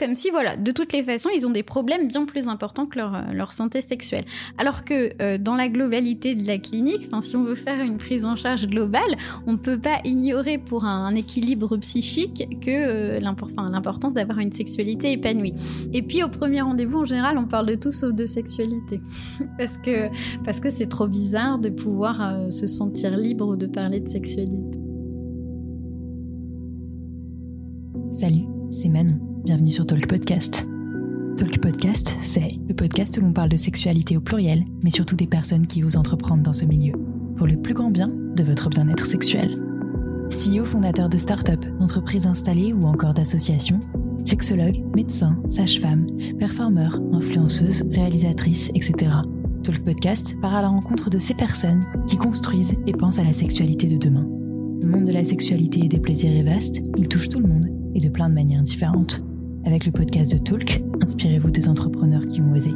comme si, voilà, de toutes les façons, ils ont des problèmes bien plus importants que leur santé sexuelle. Alors que dans la globalité de la clinique, si on veut faire une prise en charge globale, on ne peut pas ignorer pour un équilibre psychique que l'importance d'avoir une sexualité épanouie. Et puis, au premier rendez-vous, en général, on parle de tout sauf de sexualité. parce que c'est trop bizarre de pouvoir se sentir libre de parler de sexualité. Salut, c'est Manon. Bienvenue sur Talk Podcast. Talk Podcast, c'est le podcast où l'on parle de sexualité au pluriel, mais surtout des personnes qui osent entreprendre dans ce milieu, pour le plus grand bien de votre bien-être sexuel. CEO, fondateur de start-up, d'entreprises installées ou encore d'associations, sexologue, médecin, sage-femme, performeur, influenceuse, réalisatrice, etc. Talk Podcast part à la rencontre de ces personnes qui construisent et pensent à la sexualité de demain. Le monde de la sexualité et des plaisirs est vaste, il touche tout le monde et de plein de manières différentes. Avec le podcast de Talk, inspirez-vous des entrepreneurs qui ont osé.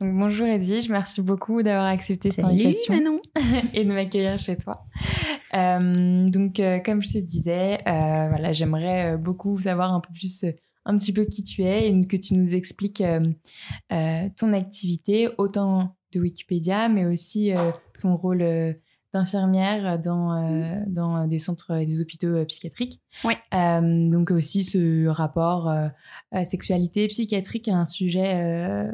Donc, bonjour Edwige, merci beaucoup d'avoir accepté cette invitation. Salut Manon. Et de m'accueillir chez toi. Donc, comme je te disais, voilà, j'aimerais beaucoup savoir un peu plus, un petit peu qui tu es et que tu nous expliques ton activité, autant de Wikipédia, mais aussi ton rôle d'infirmière dans des centres et des hôpitaux psychiatriques. Oui. Donc aussi ce rapport sexualité psychiatrique est un sujet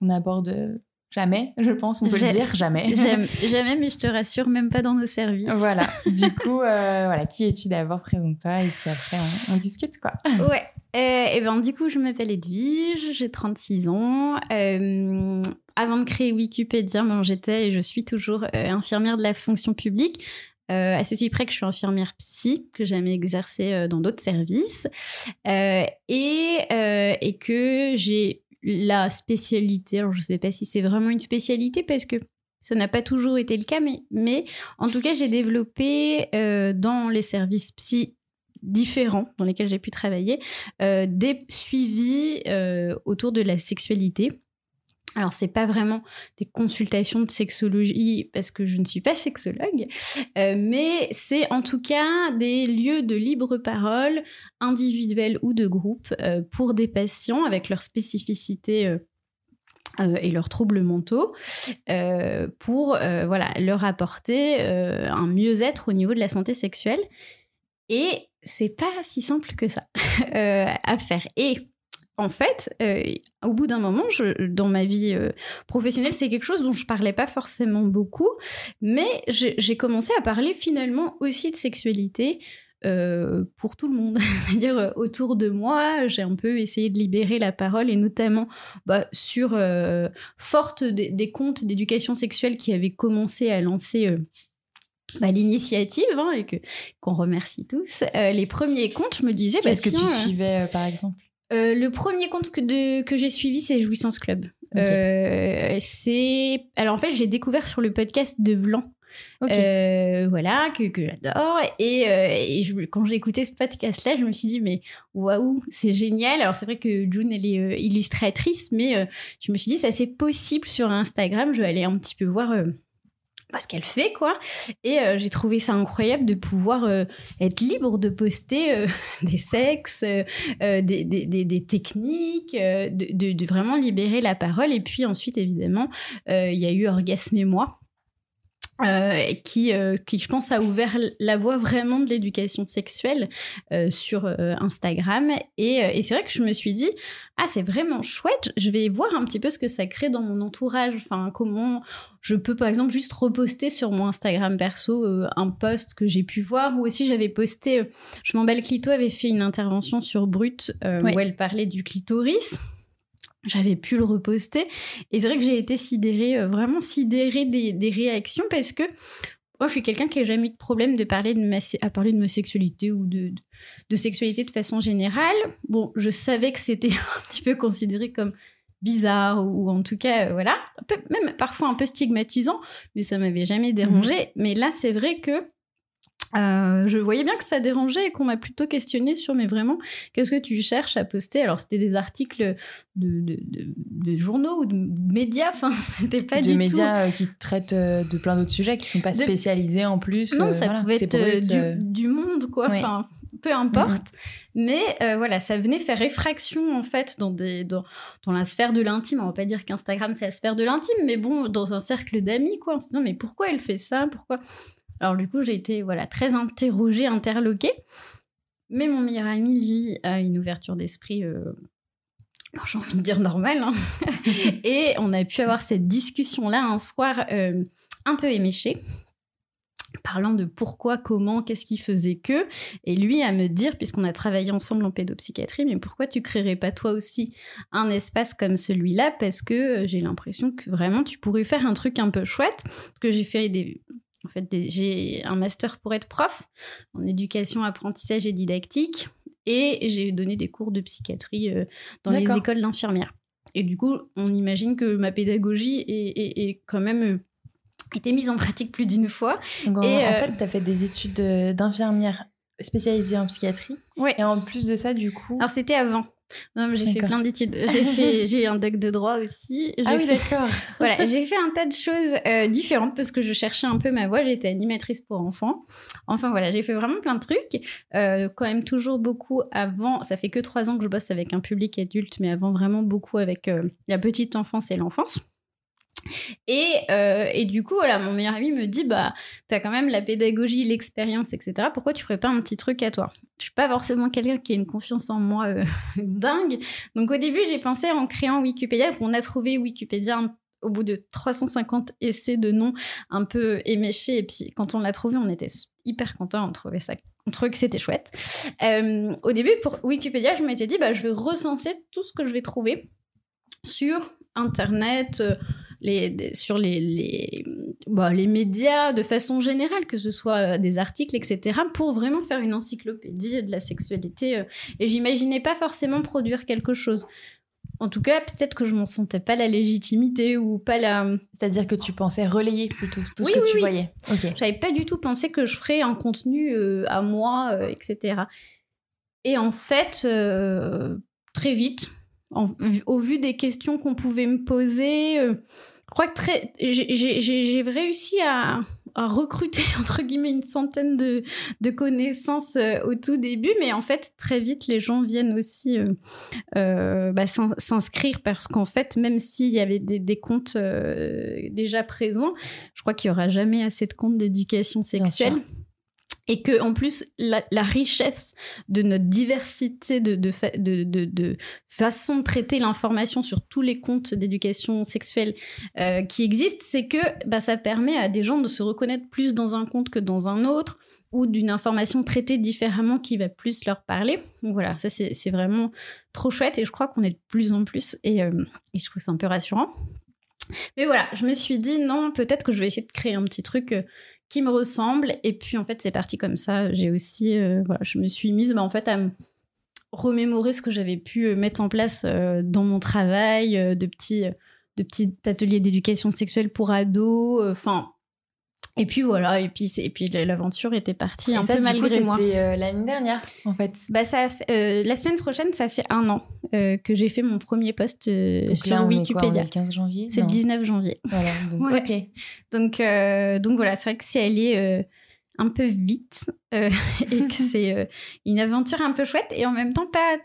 qu'on aborde jamais, je pense, on peut le dire, jamais. Jamais, mais je te rassure, même pas dans nos services. Voilà, du coup, voilà, qui es-tu d'abord, présente-toi, et puis après on discute, quoi. Ouais, et bien du coup, je m'appelle Edwige, j'ai 36 ans. Avant de créer Wikipédia, moi, j'étais et je suis toujours infirmière de la fonction publique, à ceci près que je suis infirmière psy, que j'ai jamais exercé dans d'autres services, et que j'ai la spécialité, alors je ne sais pas si c'est vraiment une spécialité parce que ça n'a pas toujours été le cas, mais en tout cas, j'ai développé dans les services psy différents dans lesquels j'ai pu travailler, des suivis autour de la sexualité. Alors, c'est pas vraiment des consultations de sexologie parce que je ne suis pas sexologue, mais c'est en tout cas des lieux de libre parole individuels ou de groupe pour des patients avec leurs spécificités et leurs troubles mentaux pour voilà, leur apporter un mieux-être au niveau de la santé sexuelle. Et c'est pas si simple que ça à faire. Et en fait, au bout d'un moment, dans ma vie professionnelle, c'est quelque chose dont je parlais pas forcément beaucoup, mais j'ai commencé à parler finalement aussi de sexualité pour tout le monde. C'est-à-dire, autour de moi, j'ai un peu essayé de libérer la parole, et notamment sur forte des comptes d'éducation sexuelle qui avaient commencé à lancer l'initiative, et qu'on remercie tous. Les premiers comptes, je me disais... Qu'est-ce que tu suivais, par exemple? Le premier compte que j'ai suivi, c'est Jouissance Club. Okay. Alors en fait, j'ai découvert sur le podcast de Vlan. Okay. Voilà, que j'adore. Et quand j'ai écouté ce podcast-là, je me suis dit, mais waouh, c'est génial. Alors c'est vrai que June, elle est illustratrice, mais je me suis dit, ça c'est possible sur Instagram. Je vais aller un petit peu voir... parce qu'elle fait, quoi. Et j'ai trouvé ça incroyable de pouvoir être libre de poster des sexes, des techniques, de vraiment libérer la parole. Et puis ensuite, évidemment, il y a eu Orgasme et moi, qui, je pense, a ouvert la voie vraiment de l'éducation sexuelle sur Instagram. Et c'est vrai que je me suis dit, c'est vraiment chouette, je vais voir un petit peu ce que ça crée dans mon entourage. Enfin, comment je peux, par exemple, juste reposter sur mon Instagram perso un post que j'ai pu voir. Ou aussi, j'avais posté, je m'emballe Clito avait fait une intervention sur Brut où elle parlait du clitoris. J'avais pu le reposter. Et c'est vrai que j'ai été sidérée, vraiment sidérée des réactions, parce que moi, je suis quelqu'un qui n'a jamais eu de problème de parler de ma sexualité ou de sexualité de façon générale. Bon, je savais que c'était un petit peu considéré comme bizarre, ou en tout cas, voilà, un peu, même parfois un peu stigmatisant, mais ça ne m'avait jamais dérangée. Mais là, c'est vrai que Je voyais bien que ça dérangeait et qu'on m'a plutôt questionnée sur mais vraiment qu'est-ce que tu cherches à poster. Alors c'était des articles de journaux ou de médias, enfin c'était pas du tout. De médias qui traitent de plein d'autres sujets qui sont pas spécialisés en plus. Non, ça pouvait être du Monde quoi, enfin ouais. Peu importe. Mmh. Mais voilà, ça venait faire réfraction en fait dans la sphère de l'intime. On va pas dire qu'Instagram c'est la sphère de l'intime, mais bon dans un cercle d'amis quoi, en se disant mais pourquoi elle fait ça, pourquoi. Alors du coup, j'ai été voilà, très interrogée, interloquée. Mais mon meilleur ami, lui, a une ouverture d'esprit, j'ai envie de dire normale. Hein. Et on a pu avoir cette discussion-là un soir un peu éméché, parlant de pourquoi, comment, qu'est-ce qui faisait que. Et lui à me dire, puisqu'on a travaillé ensemble en pédopsychiatrie, mais pourquoi tu créerais pas toi aussi un espace comme celui-là ? Parce que j'ai l'impression que vraiment, tu pourrais faire un truc un peu chouette. Parce que j'ai fait j'ai un master pour être prof en éducation, apprentissage et didactique et j'ai donné des cours de psychiatrie dans D'accord. les écoles d'infirmières. Et du coup, on imagine que ma pédagogie est quand même été mise en pratique plus d'une fois. Donc, et en fait, tu as fait des études d'infirmière spécialisée en psychiatrie. Ouais. Et en plus de ça, du coup... Alors, c'était avant. Non, mais j'ai d'accord. fait plein d'études. J'ai un doc de droit aussi. D'accord. Voilà, j'ai fait un tas de choses différentes parce que je cherchais un peu ma voie. J'étais animatrice pour enfants. Enfin voilà, j'ai fait vraiment plein de trucs. Quand même toujours beaucoup avant. Ça fait que 3 ans que je bosse avec un public adulte, mais avant vraiment beaucoup avec la petite enfance et l'enfance. Et du coup, voilà, mon meilleur ami me dit, bah, t'as quand même la pédagogie, l'expérience, etc. Pourquoi tu ferais pas un petit truc à toi ? Je suis pas forcément quelqu'un qui a une confiance en moi dingue. Donc au début, j'ai pensé en créant Wikipédia. On a trouvé Wikipédia au bout de 350 essais de noms un peu éméchés. Et puis quand on l'a trouvé, on était hyper contents. On trouvait ça, on trouvait que c'était chouette. Au début, pour Wikipédia, je m'étais dit, bah, je vais recenser tout ce que je vais trouver sur Internet... les médias de façon générale, que ce soit des articles, etc., pour vraiment faire une encyclopédie de la sexualité. Et j'imaginais pas forcément produire quelque chose. En tout cas, peut-être que je m'en sentais pas la légitimité ou pas la... C'est-à-dire que tu pensais relayer plutôt tout ce que tu voyais. Okay. J'avais pas du tout pensé que je ferais un contenu à moi, etc. Et en fait, très vite... au vu des questions qu'on pouvait me poser, je crois que j'ai réussi à recruter entre guillemets 100 de connaissances au tout début, mais en fait très vite les gens viennent aussi s'inscrire, parce qu'en fait même s'il y avait des comptes déjà présents, je crois qu'il y aura jamais assez de comptes d'éducation sexuelle. Bien sûr. Et que, en plus, la richesse de notre diversité de façon de traiter l'information sur tous les comptes d'éducation sexuelle qui existent, c'est que ça permet à des gens de se reconnaître plus dans un compte que dans un autre, ou d'une information traitée différemment qui va plus leur parler. Donc voilà, ça c'est vraiment trop chouette, et je crois qu'on est de plus en plus, et je trouve que c'est un peu rassurant. Mais voilà, je me suis dit, non, peut-être que je vais essayer de créer un petit truc... qui me ressemble, et puis en fait c'est parti comme ça. J'ai aussi je me suis mise à me remémorer ce que j'avais pu mettre en place dans mon travail, de petits ateliers d'éducation sexuelle pour ados, et puis voilà, et puis l'aventure était partie un peu malgré moi. C'était l'année dernière en fait. La semaine prochaine ça fait 1 an que j'ai fait mon premier post sur Wikipédia. C'est le 15 janvier. C'est le 19 janvier. Voilà. Donc, ouais. Ok. Donc voilà, c'est vrai que c'est allé un peu vite et que c'est une aventure un peu chouette et en même temps pas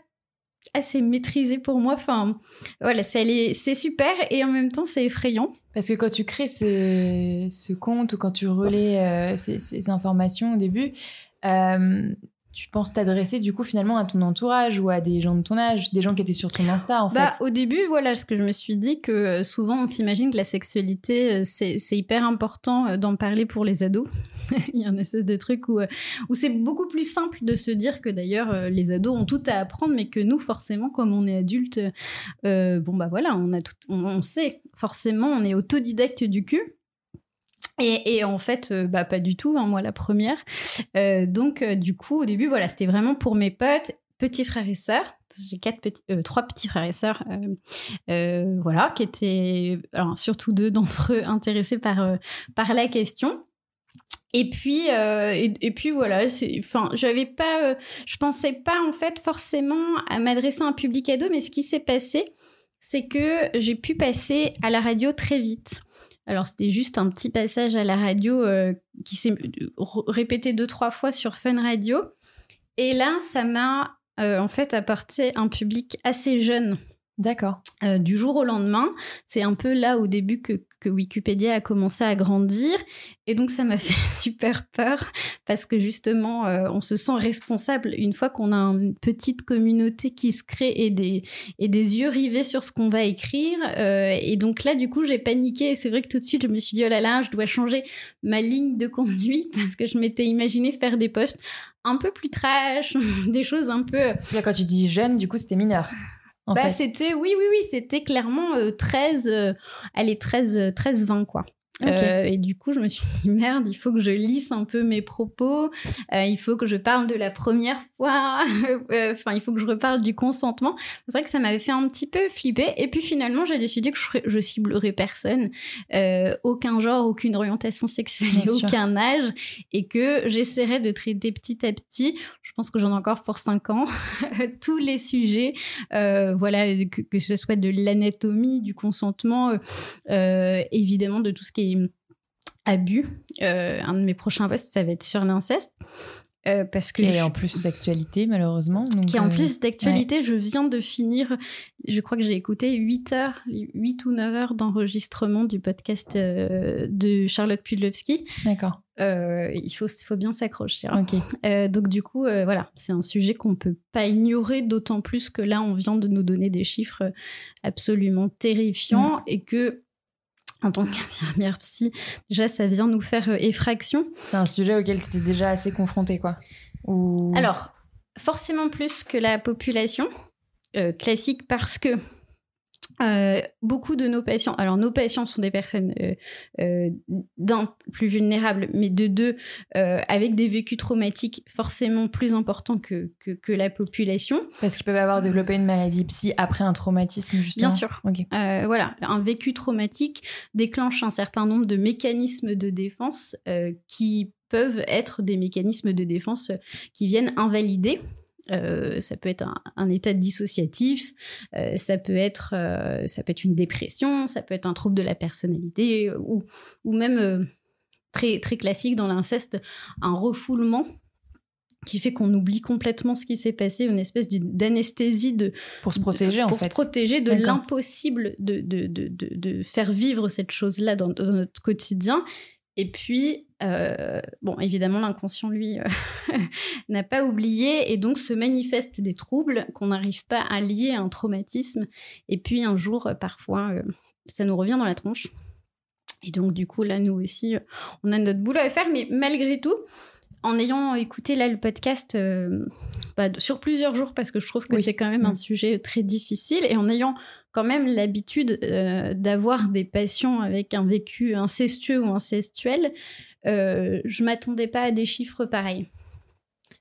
assez maîtrisée pour moi. Enfin voilà, c'est super et en même temps c'est effrayant. Parce que quand tu crées ce compte ou quand tu relais ces informations au début, tu penses t'adresser du coup finalement à ton entourage ou à des gens de ton âge, des gens qui étaient sur ton Insta en fait. Au début, voilà ce que je me suis dit, que souvent on s'imagine que la sexualité, c'est hyper important d'en parler pour les ados. Il y a un espèce de truc où c'est beaucoup plus simple de se dire que d'ailleurs les ados ont tout à apprendre, mais que nous forcément comme on est adultes, on sait forcément, on est autodidacte du cul. Et en fait, pas du tout, hein, moi la première. Donc, du coup, au début, voilà, c'était vraiment pour mes potes, petits frères et sœurs. J'ai 3 petits frères et sœurs, qui étaient, alors, surtout 2 d'entre eux, intéressés par la question. Et puis voilà, enfin, j'avais pas, je pensais pas en fait forcément à m'adresser à un public ado, mais ce qui s'est passé, c'est que j'ai pu passer à la radio très vite. Alors c'était juste un petit passage à la radio qui s'est répété 2-3 fois sur Fun Radio. Et là, ça m'a en fait apporté un public assez jeune. D'accord. Du jour au lendemain, c'est un peu là au début que Wikipédia a commencé à grandir, et donc ça m'a fait super peur parce que justement on se sent responsable une fois qu'on a une petite communauté qui se crée et des yeux rivés sur ce qu'on va écrire, et donc là du coup j'ai paniqué, et c'est vrai que tout de suite je me suis dit oh là là, je dois changer ma ligne de conduite parce que je m'étais imaginé faire des posts un peu plus trash, des choses un peu... C'est là quand tu dis jeune, du coup c'était mineur. Bah, c'était, oui, c'était clairement 13-20, quoi. Okay. Et du coup, je me suis dit, merde, il faut que je lisse un peu mes propos, il faut que je parle de la première fois, enfin, il faut que je reparle du consentement. C'est vrai que ça m'avait fait un petit peu flipper. Et puis finalement, j'ai décidé que je ciblerais personne, aucun genre, aucune orientation sexuelle, aucun âge, et que j'essaierais de traiter petit à petit, je pense que j'en ai encore pour 5 ans, tous les sujets, voilà, que ce soit de l'anatomie, du consentement, évidemment de tout ce qui abus. Un de mes prochains posts, ça va être sur l'inceste. Parce que en plus d'actualité, malheureusement. Donc, qui est en plus d'actualité. Ouais. Je viens de finir, je crois que j'ai écouté 8 ou 9 heures d'enregistrement du podcast de Charlotte Pudlowski. D'accord. Il faut bien s'accrocher. Hein. Okay. Donc du coup, voilà, c'est un sujet qu'on ne peut pas ignorer, d'autant plus que là, on vient de nous donner des chiffres absolument terrifiants, et que en tant qu'infirmière psy, déjà, ça vient nous faire effraction. C'est un sujet auquel tu étais déjà assez confrontée, quoi. Ou... Alors, forcément plus que la population classique, parce que beaucoup de nos patients... Alors, nos patients sont des personnes, d'un, plus vulnérables, mais de deux, avec des vécus traumatiques forcément plus importants que la population. Parce qu'ils peuvent avoir développé une maladie psy après un traumatisme, justement. Bien sûr. Okay. Voilà, un vécu traumatique déclenche un certain nombre de mécanismes de défense qui peuvent être des mécanismes de défense qui viennent invalider. Ça peut être un état dissociatif, ça peut être une dépression, ça peut être un trouble de la personnalité, ou même très, très classique dans l'inceste, un refoulement qui fait qu'on oublie complètement ce qui s'est passé, une espèce d'anesthésie pour se protéger de l'impossible de faire vivre cette chose-là dans notre quotidien. Et puis, bon, évidemment, l'inconscient, lui, n'a pas oublié, et donc se manifestent des troubles qu'on n'arrive pas à lier à un traumatisme. Et puis, un jour, parfois, ça nous revient dans la tronche. Et donc, du coup, là, nous aussi, on a notre boulot à faire, mais malgré tout, en ayant écouté là le podcast sur plusieurs jours, parce que je trouve que c'est quand même un sujet très difficile, et en ayant quand même l'habitude d'avoir des patients avec un vécu incestueux ou incestuel, je ne m'attendais pas à des chiffres pareils.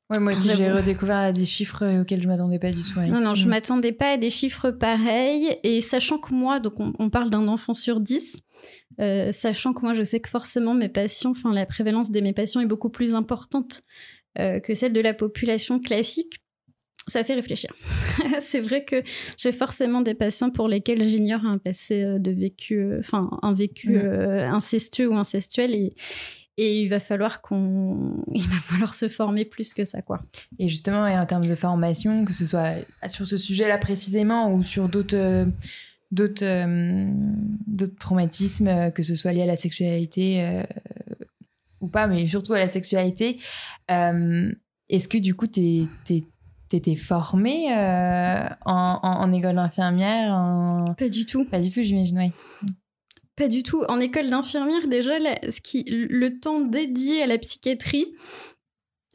Ouais, moi aussi, j'ai redécouvert des chiffres auxquels je ne m'attendais pas du tout. Ouais. Non, je ne m'attendais pas à des chiffres pareils. Et sachant que moi, donc on parle d'un enfant sur 10, sachant que moi, je sais que forcément, la prévalence de mes patients est beaucoup plus importante que celle de la population classique, ça fait réfléchir. C'est vrai que j'ai forcément des patients pour lesquels j'ignore un passé de vécu, incestueux ou incestuel, et il va falloir se former plus que ça, quoi. Et justement, en termes de formation, que ce soit sur ce sujet-là précisément ou sur d'autres traumatismes, que ce soit lié à la sexualité ou pas, mais surtout à la sexualité, est-ce que du coup t'étais formée en école d'infirmière Pas du tout, j'imagine, oui. Pas du tout. En école d'infirmière, déjà, le temps dédié à la psychiatrie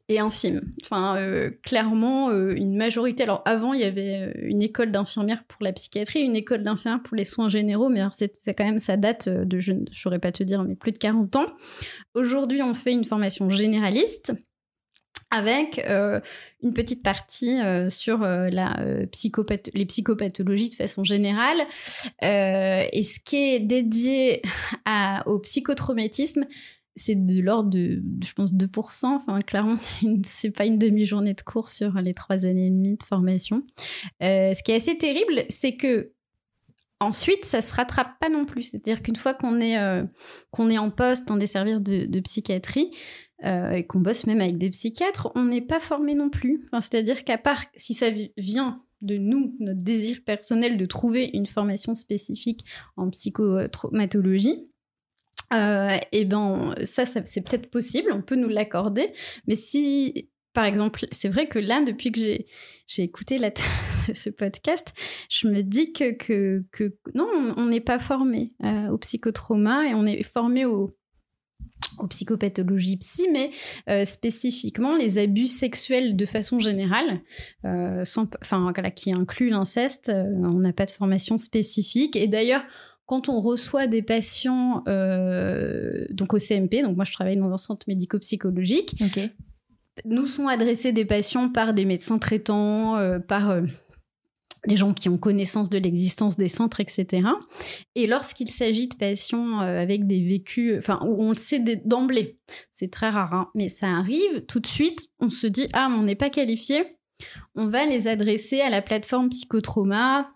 est infime. Enfin, clairement, une majorité... Alors, avant, il y avait une école d'infirmière pour la psychiatrie, une école d'infirmière pour les soins généraux, mais alors, c'est quand même, ça date de, je ne saurais pas te dire, mais plus de 40 ans. Aujourd'hui, on fait une formation généraliste, avec une petite partie sur les psychopathologies de façon générale, et ce qui est dédié aux psychotraumatismes, c'est de l'ordre de, je pense, 2%. Enfin, clairement, c'est pas une demi-journée de cours sur les 3 années et demie de formation. Ce qui est assez terrible, c'est que ensuite, ça se rattrape pas non plus. C'est-à-dire qu'une fois qu'on est en poste dans des services de psychiatrie, et qu'on bosse même avec des psychiatres, on n'est pas formé non plus. Enfin, c'est-à-dire qu'à part si ça vient de nous, notre désir personnel de trouver une formation spécifique en psychotraumatologie, et ben ça c'est peut-être possible, on peut nous l'accorder. Mais si, par exemple, c'est vrai que là, depuis que j'ai écouté ce podcast, je me dis que non, on n'est pas formé au psychotrauma et on est formé aux psychopathologies psy, mais spécifiquement les abus sexuels de façon générale, qui inclut l'inceste, on n'a pas de formation spécifique. Et d'ailleurs, quand on reçoit des patients donc au CMP, donc moi je travaille dans un centre médico-psychologique, okay, nous sont adressés des patients par des médecins traitants, par des gens qui ont connaissance de l'existence des centres, etc. Et lorsqu'il s'agit de patients avec des vécus, enfin, où on le sait d'emblée, c'est très rare, hein, mais ça arrive, tout de suite, on se dit « Ah, mais on n'est pas qualifié, on va les adresser à la plateforme psychotrauma,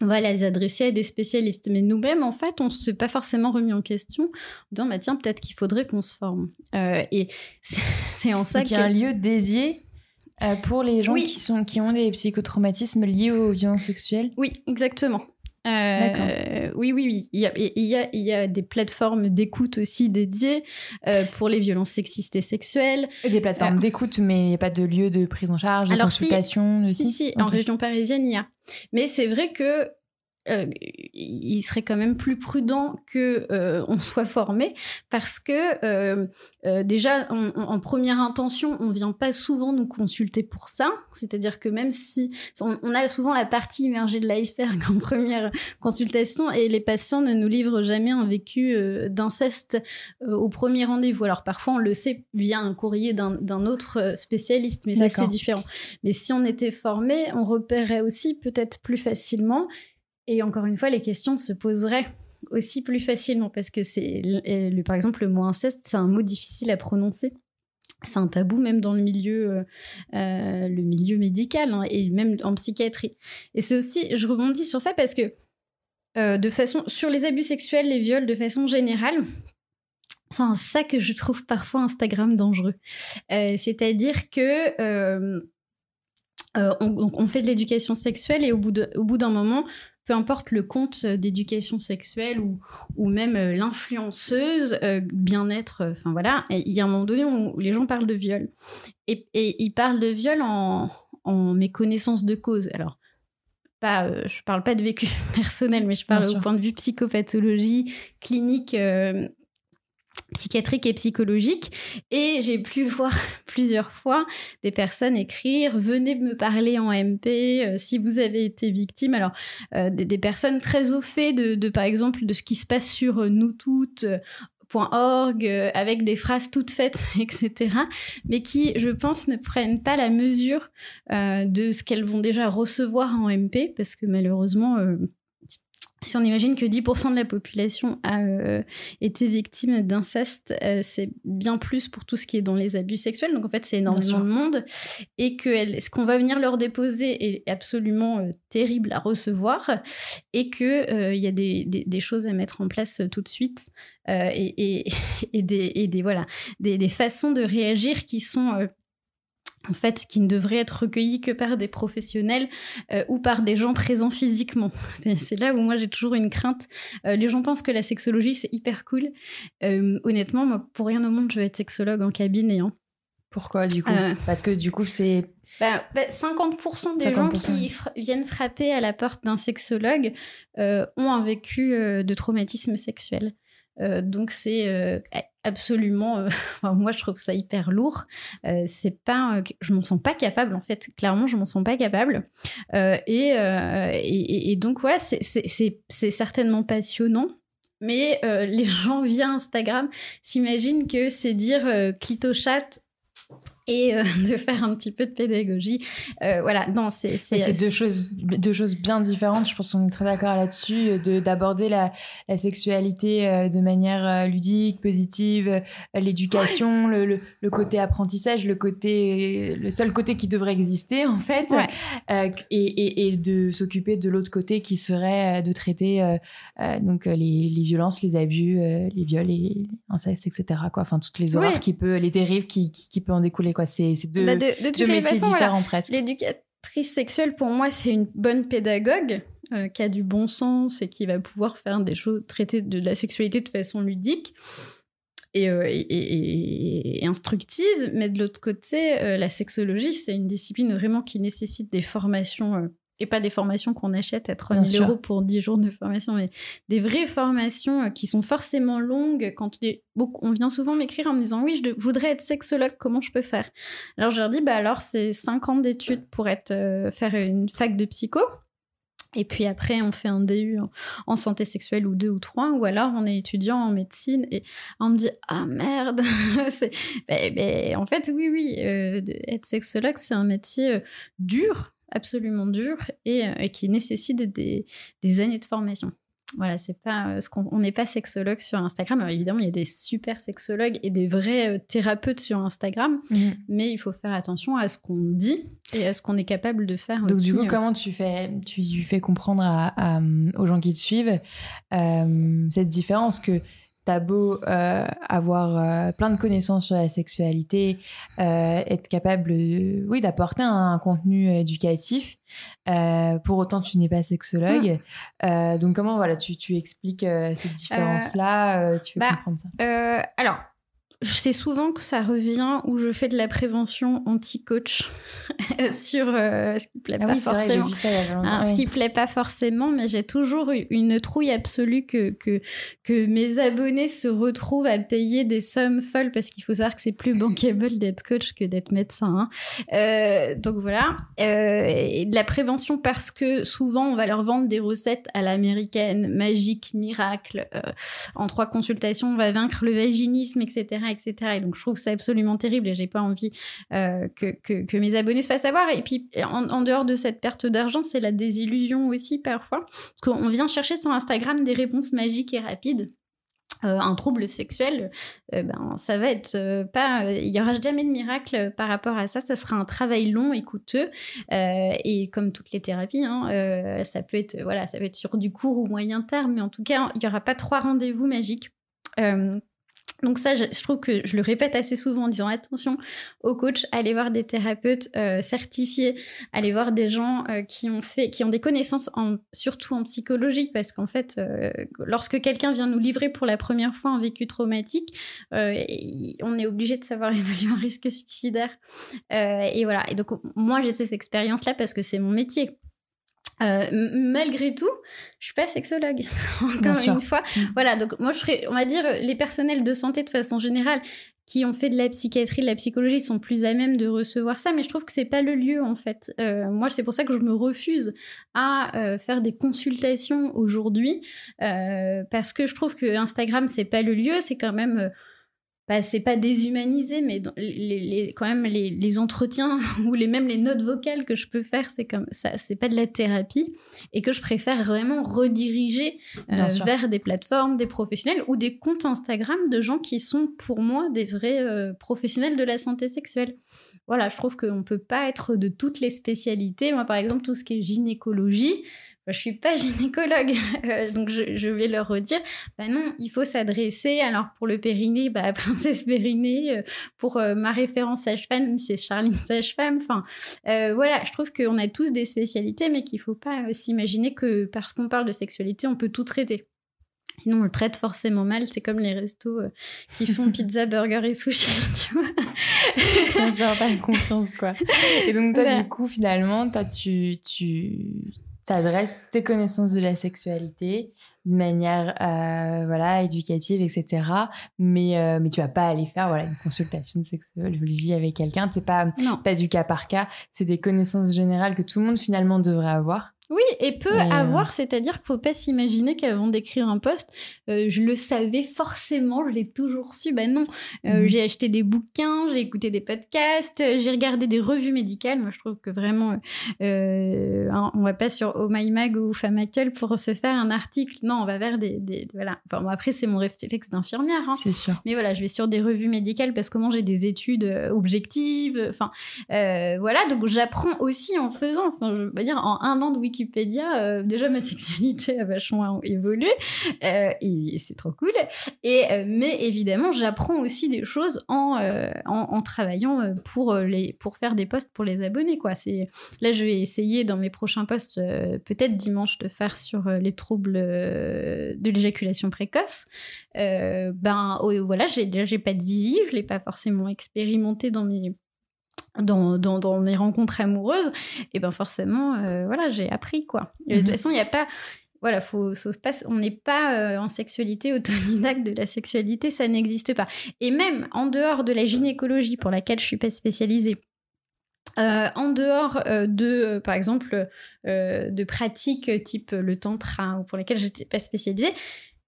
on va les adresser à des spécialistes. » Mais nous-mêmes, en fait, on ne s'est pas forcément remis en question, en disant bah, « Tiens, peut-être qu'il faudrait qu'on se forme. » Et c'est en ça qu'il y a un lieu dédié pour les gens, oui, qui ont des psychotraumatismes liés aux violences sexuelles. Oui, exactement. D'accord. Oui. Il y a des plateformes d'écoute aussi dédiées pour les violences sexistes et sexuelles. Et des plateformes d'écoute, mais il n'y a pas de lieu de prise en charge, de consultation. Si, en région parisienne, il y a. Mais c'est vrai que il serait quand même plus prudent que on soit formé, parce que déjà en première intention, on vient pas souvent nous consulter pour ça. C'est-à-dire que même si on a souvent la partie immergée de l'iceberg en première consultation, et les patients ne nous livrent jamais un vécu d'inceste au premier rendez-vous. Alors parfois on le sait via un courrier d'un autre spécialiste, mais d'accord, ça c'est différent. Mais si on était formé, on repérerait aussi peut-être plus facilement. Et encore une fois, les questions se poseraient aussi plus facilement, parce que par exemple, le mot inceste, c'est un mot difficile à prononcer. C'est un tabou même dans le milieu médical, hein, et même en psychiatrie. Et c'est aussi, je rebondis sur ça parce que sur les abus sexuels, les viols de façon générale, c'est en ça que je trouve parfois Instagram dangereux. C'est-à-dire que on fait de l'éducation sexuelle, et au bout d'un moment, peu importe le compte d'éducation sexuelle ou même l'influenceuse, bien-être, enfin voilà, il y a un moment donné où les gens parlent de viol. Et ils parlent de viol en méconnaissance de cause. Alors, je parle pas de vécu personnel, mais je parle au point de vue psychopathologie, clinique, psychiatrique et psychologique, et j'ai pu voir plusieurs fois des personnes écrire « Venez me parler en MP si vous avez été victime ». Alors, des personnes très au fait de, par exemple, de ce qui se passe sur noustoutes.org, avec des phrases toutes faites, etc., mais qui, je pense, ne prennent pas la mesure de ce qu'elles vont déjà recevoir en MP, parce que malheureusement... Si on imagine que 10% de la population a été victime d'inceste, c'est bien plus pour tout ce qui est dans les abus sexuels. Donc en fait, c'est énormément de monde. Et que ce qu'on va venir leur déposer est absolument terrible à recevoir. Et qu'il y a des choses à mettre en place tout de suite. Des façons de réagir qui sont... en fait, qui ne devrait être recueilli que par des professionnels ou par des gens présents physiquement. C'est là où moi, j'ai toujours une crainte. Les gens pensent que la sexologie, c'est hyper cool. Honnêtement, moi, pour rien au monde, je vais être sexologue en cabinet. Hein. Pourquoi, du coup ? Parce que, du coup, c'est... 50% des gens qui viennent frapper à la porte d'un sexologue ont un vécu de traumatisme sexuel. Donc c'est absolument moi je trouve ça hyper lourd, c'est pas je m'en sens pas capable, en fait, clairement je m'en sens pas capable, et donc ouais, c'est certainement passionnant, mais les gens via Instagram s'imaginent que c'est dire clitochate et de faire un petit peu de pédagogie. Voilà, non, c'est deux choses bien différentes. Je pense qu'on est très d'accord là-dessus, d'aborder la sexualité de manière ludique, positive, l'éducation, le côté apprentissage, le seul côté qui devrait exister en fait, et de s'occuper de l'autre côté qui serait de traiter donc les violences, les abus, les viols, les incestes, etc. Quoi. Enfin, toutes les horreurs les dérives qui peuvent en découler. Quoi. C'est deux métiers différents presque. L'éducatrice sexuelle, pour moi, c'est une bonne pédagogue qui a du bon sens et qui va pouvoir faire des choses, traiter de la sexualité de façon ludique et instructive. Mais de l'autre côté, la sexologie, c'est une discipline vraiment qui nécessite des formations et pas des formations qu'on achète à 3 000 € pour 10 jours de formation, mais des vraies formations qui sont forcément longues. On vient souvent m'écrire en me disant « Oui, je voudrais être sexologue, comment je peux faire ?» Alors, je leur dis c'est 5 ans d'études pour faire une fac de psycho. Et puis après, on fait un DU en santé sexuelle ou 2 ou 3, ou alors on est étudiant en médecine et on me dit « Ah merde !» En fait, oui, être sexologue, c'est un métier dur, absolument dur et qui nécessite des années de formation. Voilà, c'est pas ce qu'on n'est pas sexologue sur Instagram. Alors évidemment, il y a des super sexologues et des vrais thérapeutes sur Instagram, mais il faut faire attention à ce qu'on dit et à ce qu'on est capable de faire. Donc aussi, du coup, comment tu fais comprendre aux gens qui te suivent cette différence que t'as beau avoir plein de connaissances sur la sexualité, être capable d'apporter un contenu éducatif, pour autant tu n'es pas sexologue. Donc comment tu expliques cette différence-là, tu veux comprendre ça? Alors, c'est souvent que ça revient où je fais de la prévention anti-coach sur ce qui plaît pas forcément. C'est vrai, j'ai vu ça il y a longtemps. Ce qui plaît pas forcément, mais j'ai toujours eu une trouille absolue que mes abonnés se retrouvent à payer des sommes folles, parce qu'il faut savoir que c'est plus bankable d'être coach que d'être médecin. Donc voilà. Et de la prévention, parce que souvent on va leur vendre des recettes à l'américaine, magique, miracle, en 3 consultations on va vaincre le vaginisme, etc. Et donc, je trouve ça absolument terrible et j'ai pas envie que mes abonnés se fassent avoir. Et puis, en dehors de cette perte d'argent, c'est la désillusion aussi parfois. Parce qu'on vient chercher sur Instagram des réponses magiques et rapides. Un trouble sexuel, ça va être pas... Il n'y aura jamais de miracle par rapport à ça. Ça sera un travail long et coûteux. Et comme toutes les thérapies, ça peut être, ça peut être sur du court ou moyen terme. Mais en tout cas, il n'y aura pas 3 rendez-vous magiques. Donc ça, je trouve que je le répète assez souvent en disant attention aux coachs, allez voir des thérapeutes certifiés, allez voir des gens qui ont des connaissances, surtout en psychologie, parce qu'en fait, lorsque quelqu'un vient nous livrer pour la première fois un vécu traumatique, on est obligé de savoir évaluer un risque suicidaire. Et voilà. Et donc moi, j'ai cette expérience-là parce que c'est mon métier. Malgré tout, je suis pas sexologue. Encore une fois. Voilà, donc moi je serais, on va dire, les personnels de santé de façon générale qui ont fait de la psychiatrie, de la psychologie, sont plus à même de recevoir ça, mais je trouve que c'est pas le lieu en fait. Moi, c'est pour ça que je me refuse à faire des consultations aujourd'hui, parce que je trouve que Instagram, c'est pas le lieu, c'est quand même... c'est pas déshumanisé, mais quand même les entretiens ou les notes vocales que je peux faire, c'est comme ça, c'est pas de la thérapie, et que je préfère vraiment rediriger vers des plateformes, des professionnels ou des comptes Instagram de gens qui sont pour moi des vrais professionnels de la santé sexuelle. Voilà, je trouve qu'on peut pas être de toutes les spécialités. Moi, par exemple, tout ce qui est gynécologie, je suis pas gynécologue, donc je vais leur redire, non, il faut s'adresser, alors pour le périnée, à Princesse Périnée, pour ma référence sage-femme, c'est Charline sage-femme, je trouve qu'on a tous des spécialités, mais qu'il faut pas s'imaginer que parce qu'on parle de sexualité, on peut tout traiter. Sinon, on le traite forcément mal. C'est comme les restos qui font pizza, burger et sushi, tu vois. On ne gère pas confiance, quoi. Et donc, toi, du coup, finalement, toi, tu t'adresses tes connaissances de la sexualité de manière éducative, etc. Mais tu vas pas aller faire une consultation de sexologie avec quelqu'un. C'est pas du cas par cas. C'est des connaissances générales que tout le monde, finalement, devrait avoir. Oui, et peut avoir, c'est-à-dire qu'il ne faut pas s'imaginer qu'avant d'écrire un post, je le savais forcément, je l'ai toujours su. Ben non, j'ai acheté des bouquins, j'ai écouté des podcasts, j'ai regardé des revues médicales. Moi, je trouve que vraiment, on ne va pas sur Oh My Mag ou Femme Actuelle pour se faire un article. Non, on va vers des voilà. Enfin, bon, après, c'est mon réflexe d'infirmière. Hein. C'est sûr. Mais voilà, je vais sur des revues médicales parce que moi, j'ai des études objectives. Enfin, voilà, donc j'apprends aussi en faisant. Enfin, je veux dire, en un an de Wikipédia, déjà ma sexualité a vachement évolué et c'est trop cool. Mais évidemment, j'apprends aussi des choses en travaillant pour faire des posts pour les abonnés, quoi. Là, je vais essayer dans mes prochains posts, peut-être dimanche, de faire sur les troubles de l'éjaculation précoce. Voilà, j'ai pas dit, je l'ai pas forcément expérimenté dans mes rencontres amoureuses, et ben forcément, voilà, j'ai appris, quoi. De toute façon, il n'y a pas... Voilà, on n'est pas en sexualité autodidacte de la sexualité, ça n'existe pas. Et même en dehors de la gynécologie, pour laquelle je ne suis pas spécialisée, en dehors par exemple, de pratiques type le tantra, ou pour lesquelles je n'étais pas spécialisée,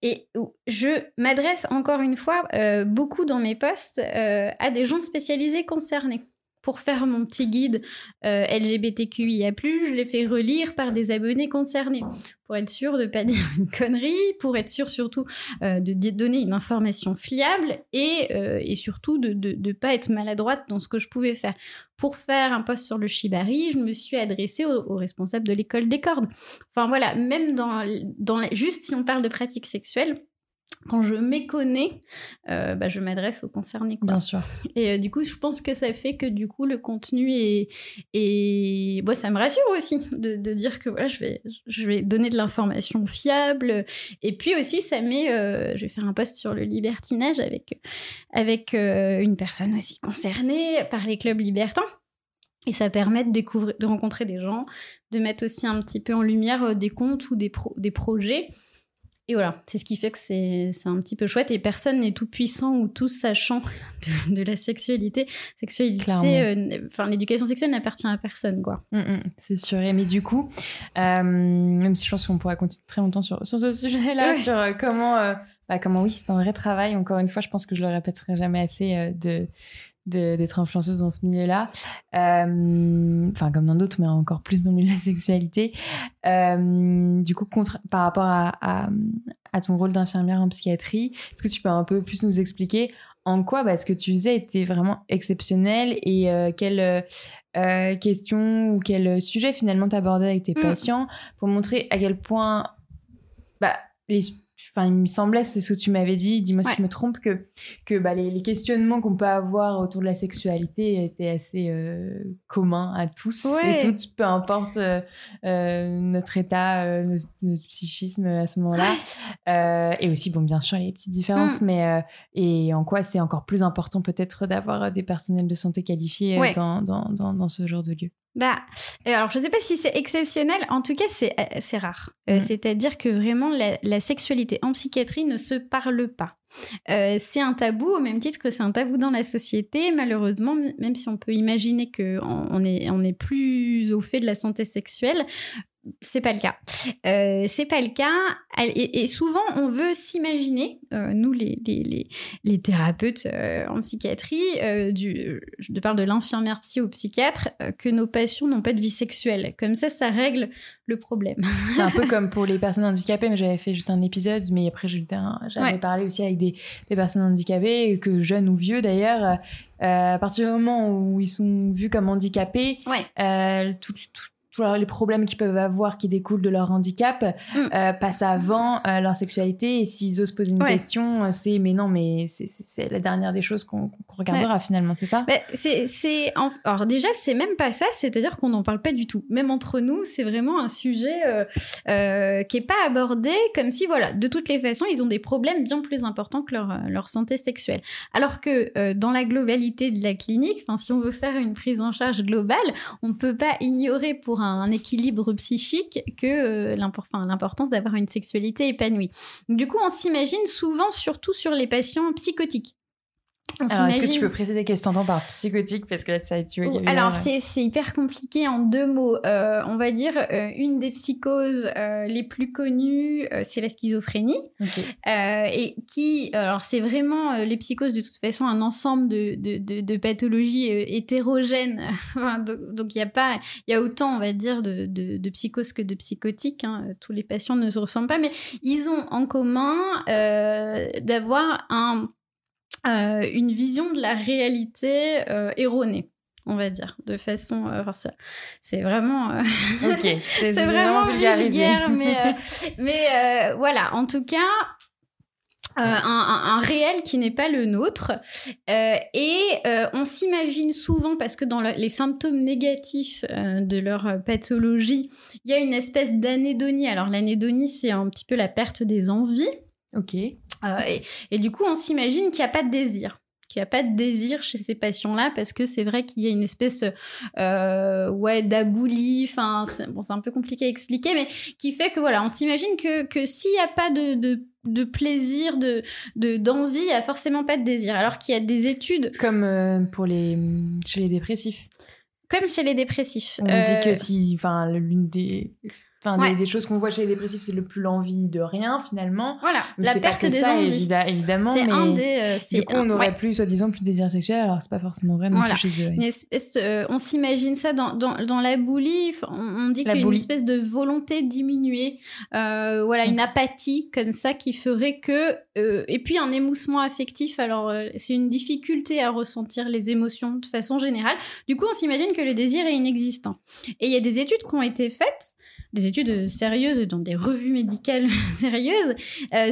et je m'adresse encore une fois, beaucoup dans mes posts, à des gens spécialisés concernés. Pour faire mon petit guide LGBTQIA+, je l'ai fait relire par des abonnés concernés, pour être sûre de ne pas dire une connerie, pour être sûre surtout de donner une information fiable et surtout de ne pas être maladroite dans ce que je pouvais faire. Pour faire un post sur le shibari, je me suis adressée au responsable de l'école des cordes. Enfin voilà, même juste si on parle de pratiques sexuelles, quand je méconnais, je m'adresse aux concernés, quoi. Bien sûr. Et du coup, je pense que ça fait que du coup, le contenu est... Bon, ça me rassure aussi de dire que voilà, je vais donner de l'information fiable. Et puis aussi, ça met... je vais faire un post sur le libertinage avec une personne aussi concernée par les clubs libertins. Et ça permet de rencontrer des gens, de mettre aussi un petit peu en lumière des comptes ou des projets. Et voilà, c'est ce qui fait que c'est un petit peu chouette. Et personne n'est tout puissant ou tout sachant de la sexualité. L'éducation sexuelle n'appartient à personne, quoi. C'est sûr. Mais du coup, même si je pense qu'on pourra continuer très longtemps sur ce sujet-là, ouais. Sur comment oui, c'est un vrai travail. Encore une fois, je pense que je le répéterai jamais assez d'être influenceuse dans ce milieu-là. Comme dans d'autres, mais encore plus dans le milieu de la sexualité. Du coup, par rapport à ton rôle d'infirmière en psychiatrie, est-ce que tu peux un peu plus nous expliquer en quoi ce que tu faisais était vraiment exceptionnel et quelles questions ou quels sujets finalement t'abordais avec tes patients pour montrer à quel point il me semblait, c'est ce que tu m'avais dit, dis-moi si je me trompe, que les questionnements qu'on peut avoir autour de la sexualité étaient assez communs à tous et toutes, peu importe notre état, notre psychisme à ce moment-là. Et aussi, bien sûr, les petites différences, et en quoi c'est encore plus important peut-être d'avoir des personnels de santé qualifiés dans ce genre de lieu. Alors je sais pas si c'est exceptionnel, en tout cas c'est rare. C'est-à-dire que vraiment la sexualité en psychiatrie ne se parle pas. C'est un tabou au même titre que c'est un tabou dans la société. Malheureusement, même si on peut imaginer qu'on est plus au fait de la santé sexuelle, c'est pas le cas. Et souvent, on veut s'imaginer, nous les thérapeutes en psychiatrie, je parle de l'infirmière psy ou psychiatre, que nos patients n'ont pas de vie sexuelle. Comme ça règle le problème. C'est un peu comme pour les personnes handicapées, mais j'avais fait juste un épisode, mais après j'avais parlé aussi avec des personnes handicapées, que jeunes ou vieux d'ailleurs, à partir du moment où ils sont vus comme handicapés, les problèmes qu'ils peuvent avoir qui découlent de leur handicap passent avant leur sexualité, et s'ils osent poser une question, c'est mais non, mais c'est la dernière des choses qu'on regardera finalement, c'est ça ? Alors déjà, c'est même pas ça, c'est-à-dire qu'on n'en parle pas du tout. Même entre nous, c'est vraiment un sujet qui n'est pas abordé, comme si voilà, de toutes les façons, ils ont des problèmes bien plus importants que leur santé sexuelle. Alors que dans la globalité de la clinique, si on veut faire une prise en charge globale, on ne peut pas ignorer pour un équilibre psychique que l'importance d'avoir une sexualité épanouie. Du coup, on s'imagine souvent surtout sur les patients psychotiques. Alors, est-ce que tu peux préciser qu'est-ce que tu entends par psychotique? Parce que là, ça a tué. Alors, c'est hyper compliqué en deux mots. On va dire une des psychoses les plus connues, c'est la schizophrénie. Okay. Et qui, alors, c'est vraiment les psychoses, de toute façon, un ensemble de pathologies hétérogènes. Donc, il y a autant, on va dire, de psychoses que de psychotiques. Hein. Tous les patients ne se ressemblent pas, mais ils ont en commun d'avoir une vision de la réalité erronée, on va dire, de façon... c'est vraiment... Okay. C'est vraiment vulgaire, mais voilà, en tout cas... un réel qui n'est pas le nôtre et on s'imagine souvent, parce que dans les symptômes négatifs de leur pathologie, il y a une espèce d'anédonie. Alors l'anédonie, c'est un petit peu la perte des envies. Ok. Et du coup, on s'imagine qu'il n'y a pas de désir. Il n'y a pas de désir chez ces patients-là, parce que c'est vrai qu'il y a une espèce d'aboulie, c'est un peu compliqué à expliquer, mais qui fait que voilà, on s'imagine que s'il n'y a pas de plaisir, d'envie, il n'y a forcément pas de désir, alors qu'il y a des études... Comme chez les dépressifs. Comme chez les dépressifs. On dit que des choses qu'on voit chez les dépressifs, c'est le plus l'envie de rien, finalement. Voilà, mais la perte des envies. Évidemment, c'est un des... du coup, on aurait plus, soi-disant, plus de désir sexuel, alors c'est pas forcément vrai non plus chez eux. Une espèce, on s'imagine ça dans la boulie. On dit qu'il y a une espèce de volonté diminuée, une apathie comme ça qui ferait que... et puis un émoussement affectif. Alors, c'est une difficulté à ressentir les émotions de façon générale. Du coup, on s'imagine que le désir est inexistant. Et il y a des études qui ont été faites, des études sérieuses dans des revues médicales sérieuses,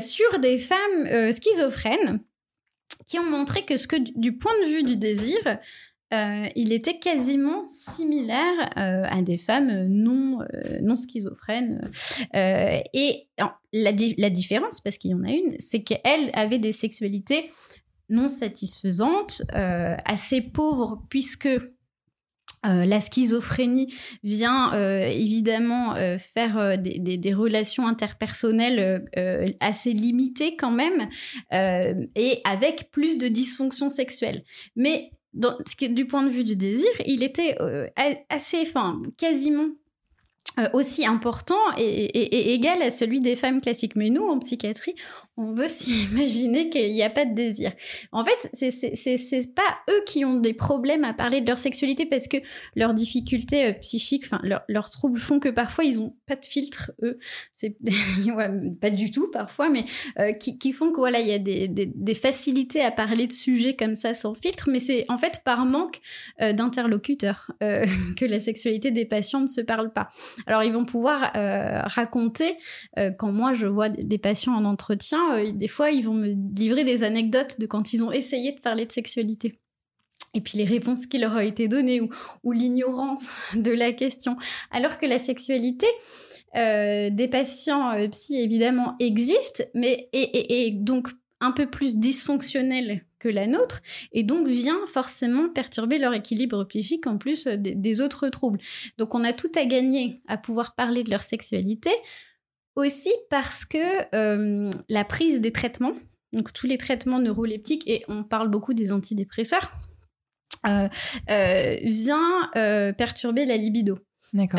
sur des femmes schizophrènes qui ont montré que du point de vue du désir, il était quasiment similaire à des femmes non schizophrènes. Et alors, la différence, parce qu'il y en a une, c'est qu'elles avaient des sexualités non satisfaisantes, assez pauvres, puisque... la schizophrénie vient évidemment faire des relations interpersonnelles assez limitées quand même, et avec plus de dysfonctions sexuelles. Mais du point de vue du désir, il était quasiment... aussi important et égal à celui des femmes classiques. Mais nous, en psychiatrie, on veut s'imaginer qu'il n'y a pas de désir. En fait, c'est pas eux qui ont des problèmes à parler de leur sexualité, parce que leurs difficultés psychiques, leurs troubles font que parfois ils n'ont pas de filtre, eux. C'est, pas du tout parfois, mais qui font que voilà, il y a des facilités à parler de sujets comme ça sans filtre. Mais c'est en fait par manque d'interlocuteurs que la sexualité des patients ne se parle pas. Alors, ils vont pouvoir raconter, quand moi je vois des patients en entretien, des fois ils vont me livrer des anecdotes de quand ils ont essayé de parler de sexualité. Et puis les réponses qui leur ont été données ou l'ignorance de la question. Alors que la sexualité des patients psy, évidemment, existe, mais est donc un peu plus dysfonctionnelle que la nôtre, et donc vient forcément perturber leur équilibre psychique en plus des autres troubles. Donc on a tout à gagner à pouvoir parler de leur sexualité, aussi parce que la prise des traitements, donc tous les traitements neuroleptiques, et on parle beaucoup des antidépresseurs, vient perturber la libido. D'accord.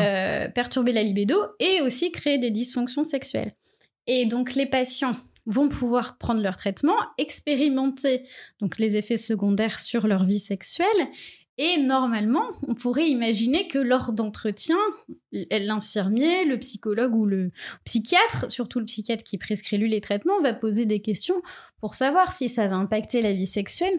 Perturber la libido et aussi créer des dysfonctions sexuelles. Et donc les patients vont pouvoir prendre leur traitement, expérimenter donc les effets secondaires sur leur vie sexuelle, et normalement, on pourrait imaginer que lors d'entretien, l'infirmier, le psychologue ou le psychiatre, surtout le psychiatre qui prescrit lui les traitements, va poser des questions pour savoir si ça va impacter la vie sexuelle.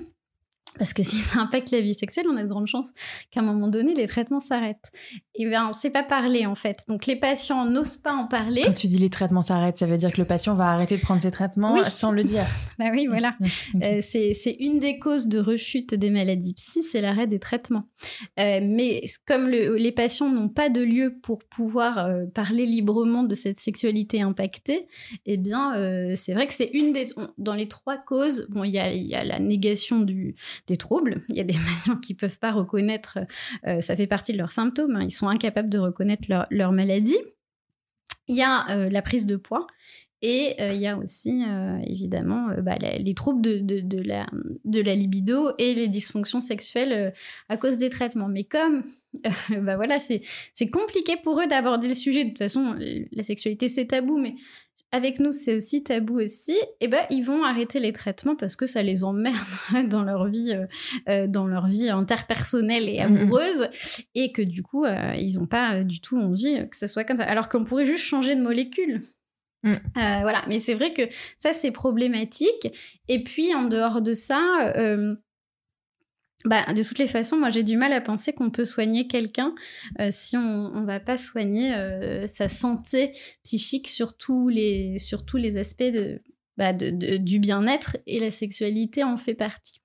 Parce que si ça impacte la vie sexuelle, on a de grandes chances qu'à un moment donné, les traitements s'arrêtent. Et bien, c'est pas parlé, en fait. Donc, les patients n'osent pas en parler. Quand tu dis les traitements s'arrêtent, ça veut dire que le patient va arrêter de prendre ses traitements sans le dire. Bah oui, voilà. C'est une des causes de rechute des maladies psy, c'est l'arrêt des traitements. Mais comme les patients n'ont pas de lieu pour pouvoir parler librement de cette sexualité impactée, eh bien, c'est vrai que c'est une des... Dans les trois causes, bon, il y a la négation des troubles. Il y a des patients qui ne peuvent pas reconnaître, ça fait partie de leurs symptômes, hein, ils sont incapables de reconnaître leur maladie. Il y a la prise de poids et il y a aussi évidemment les troubles de la libido et les dysfonctions sexuelles à cause des traitements. Mais comme c'est compliqué pour eux d'aborder le sujet. De toute façon, la sexualité c'est tabou, mais avec nous c'est aussi tabou aussi. Et ils vont arrêter les traitements parce que ça les emmerde dans leur vie interpersonnelle et amoureuse, et que du coup ils n'ont pas du tout envie que ça soit comme ça. Alors qu'on pourrait juste changer de molécule. Mais c'est vrai que ça c'est problématique. Et puis en dehors de ça, de toutes les façons, moi j'ai du mal à penser qu'on peut soigner quelqu'un si on va pas soigner sa santé psychique sur tous les aspects du bien-être, et la sexualité en fait partie.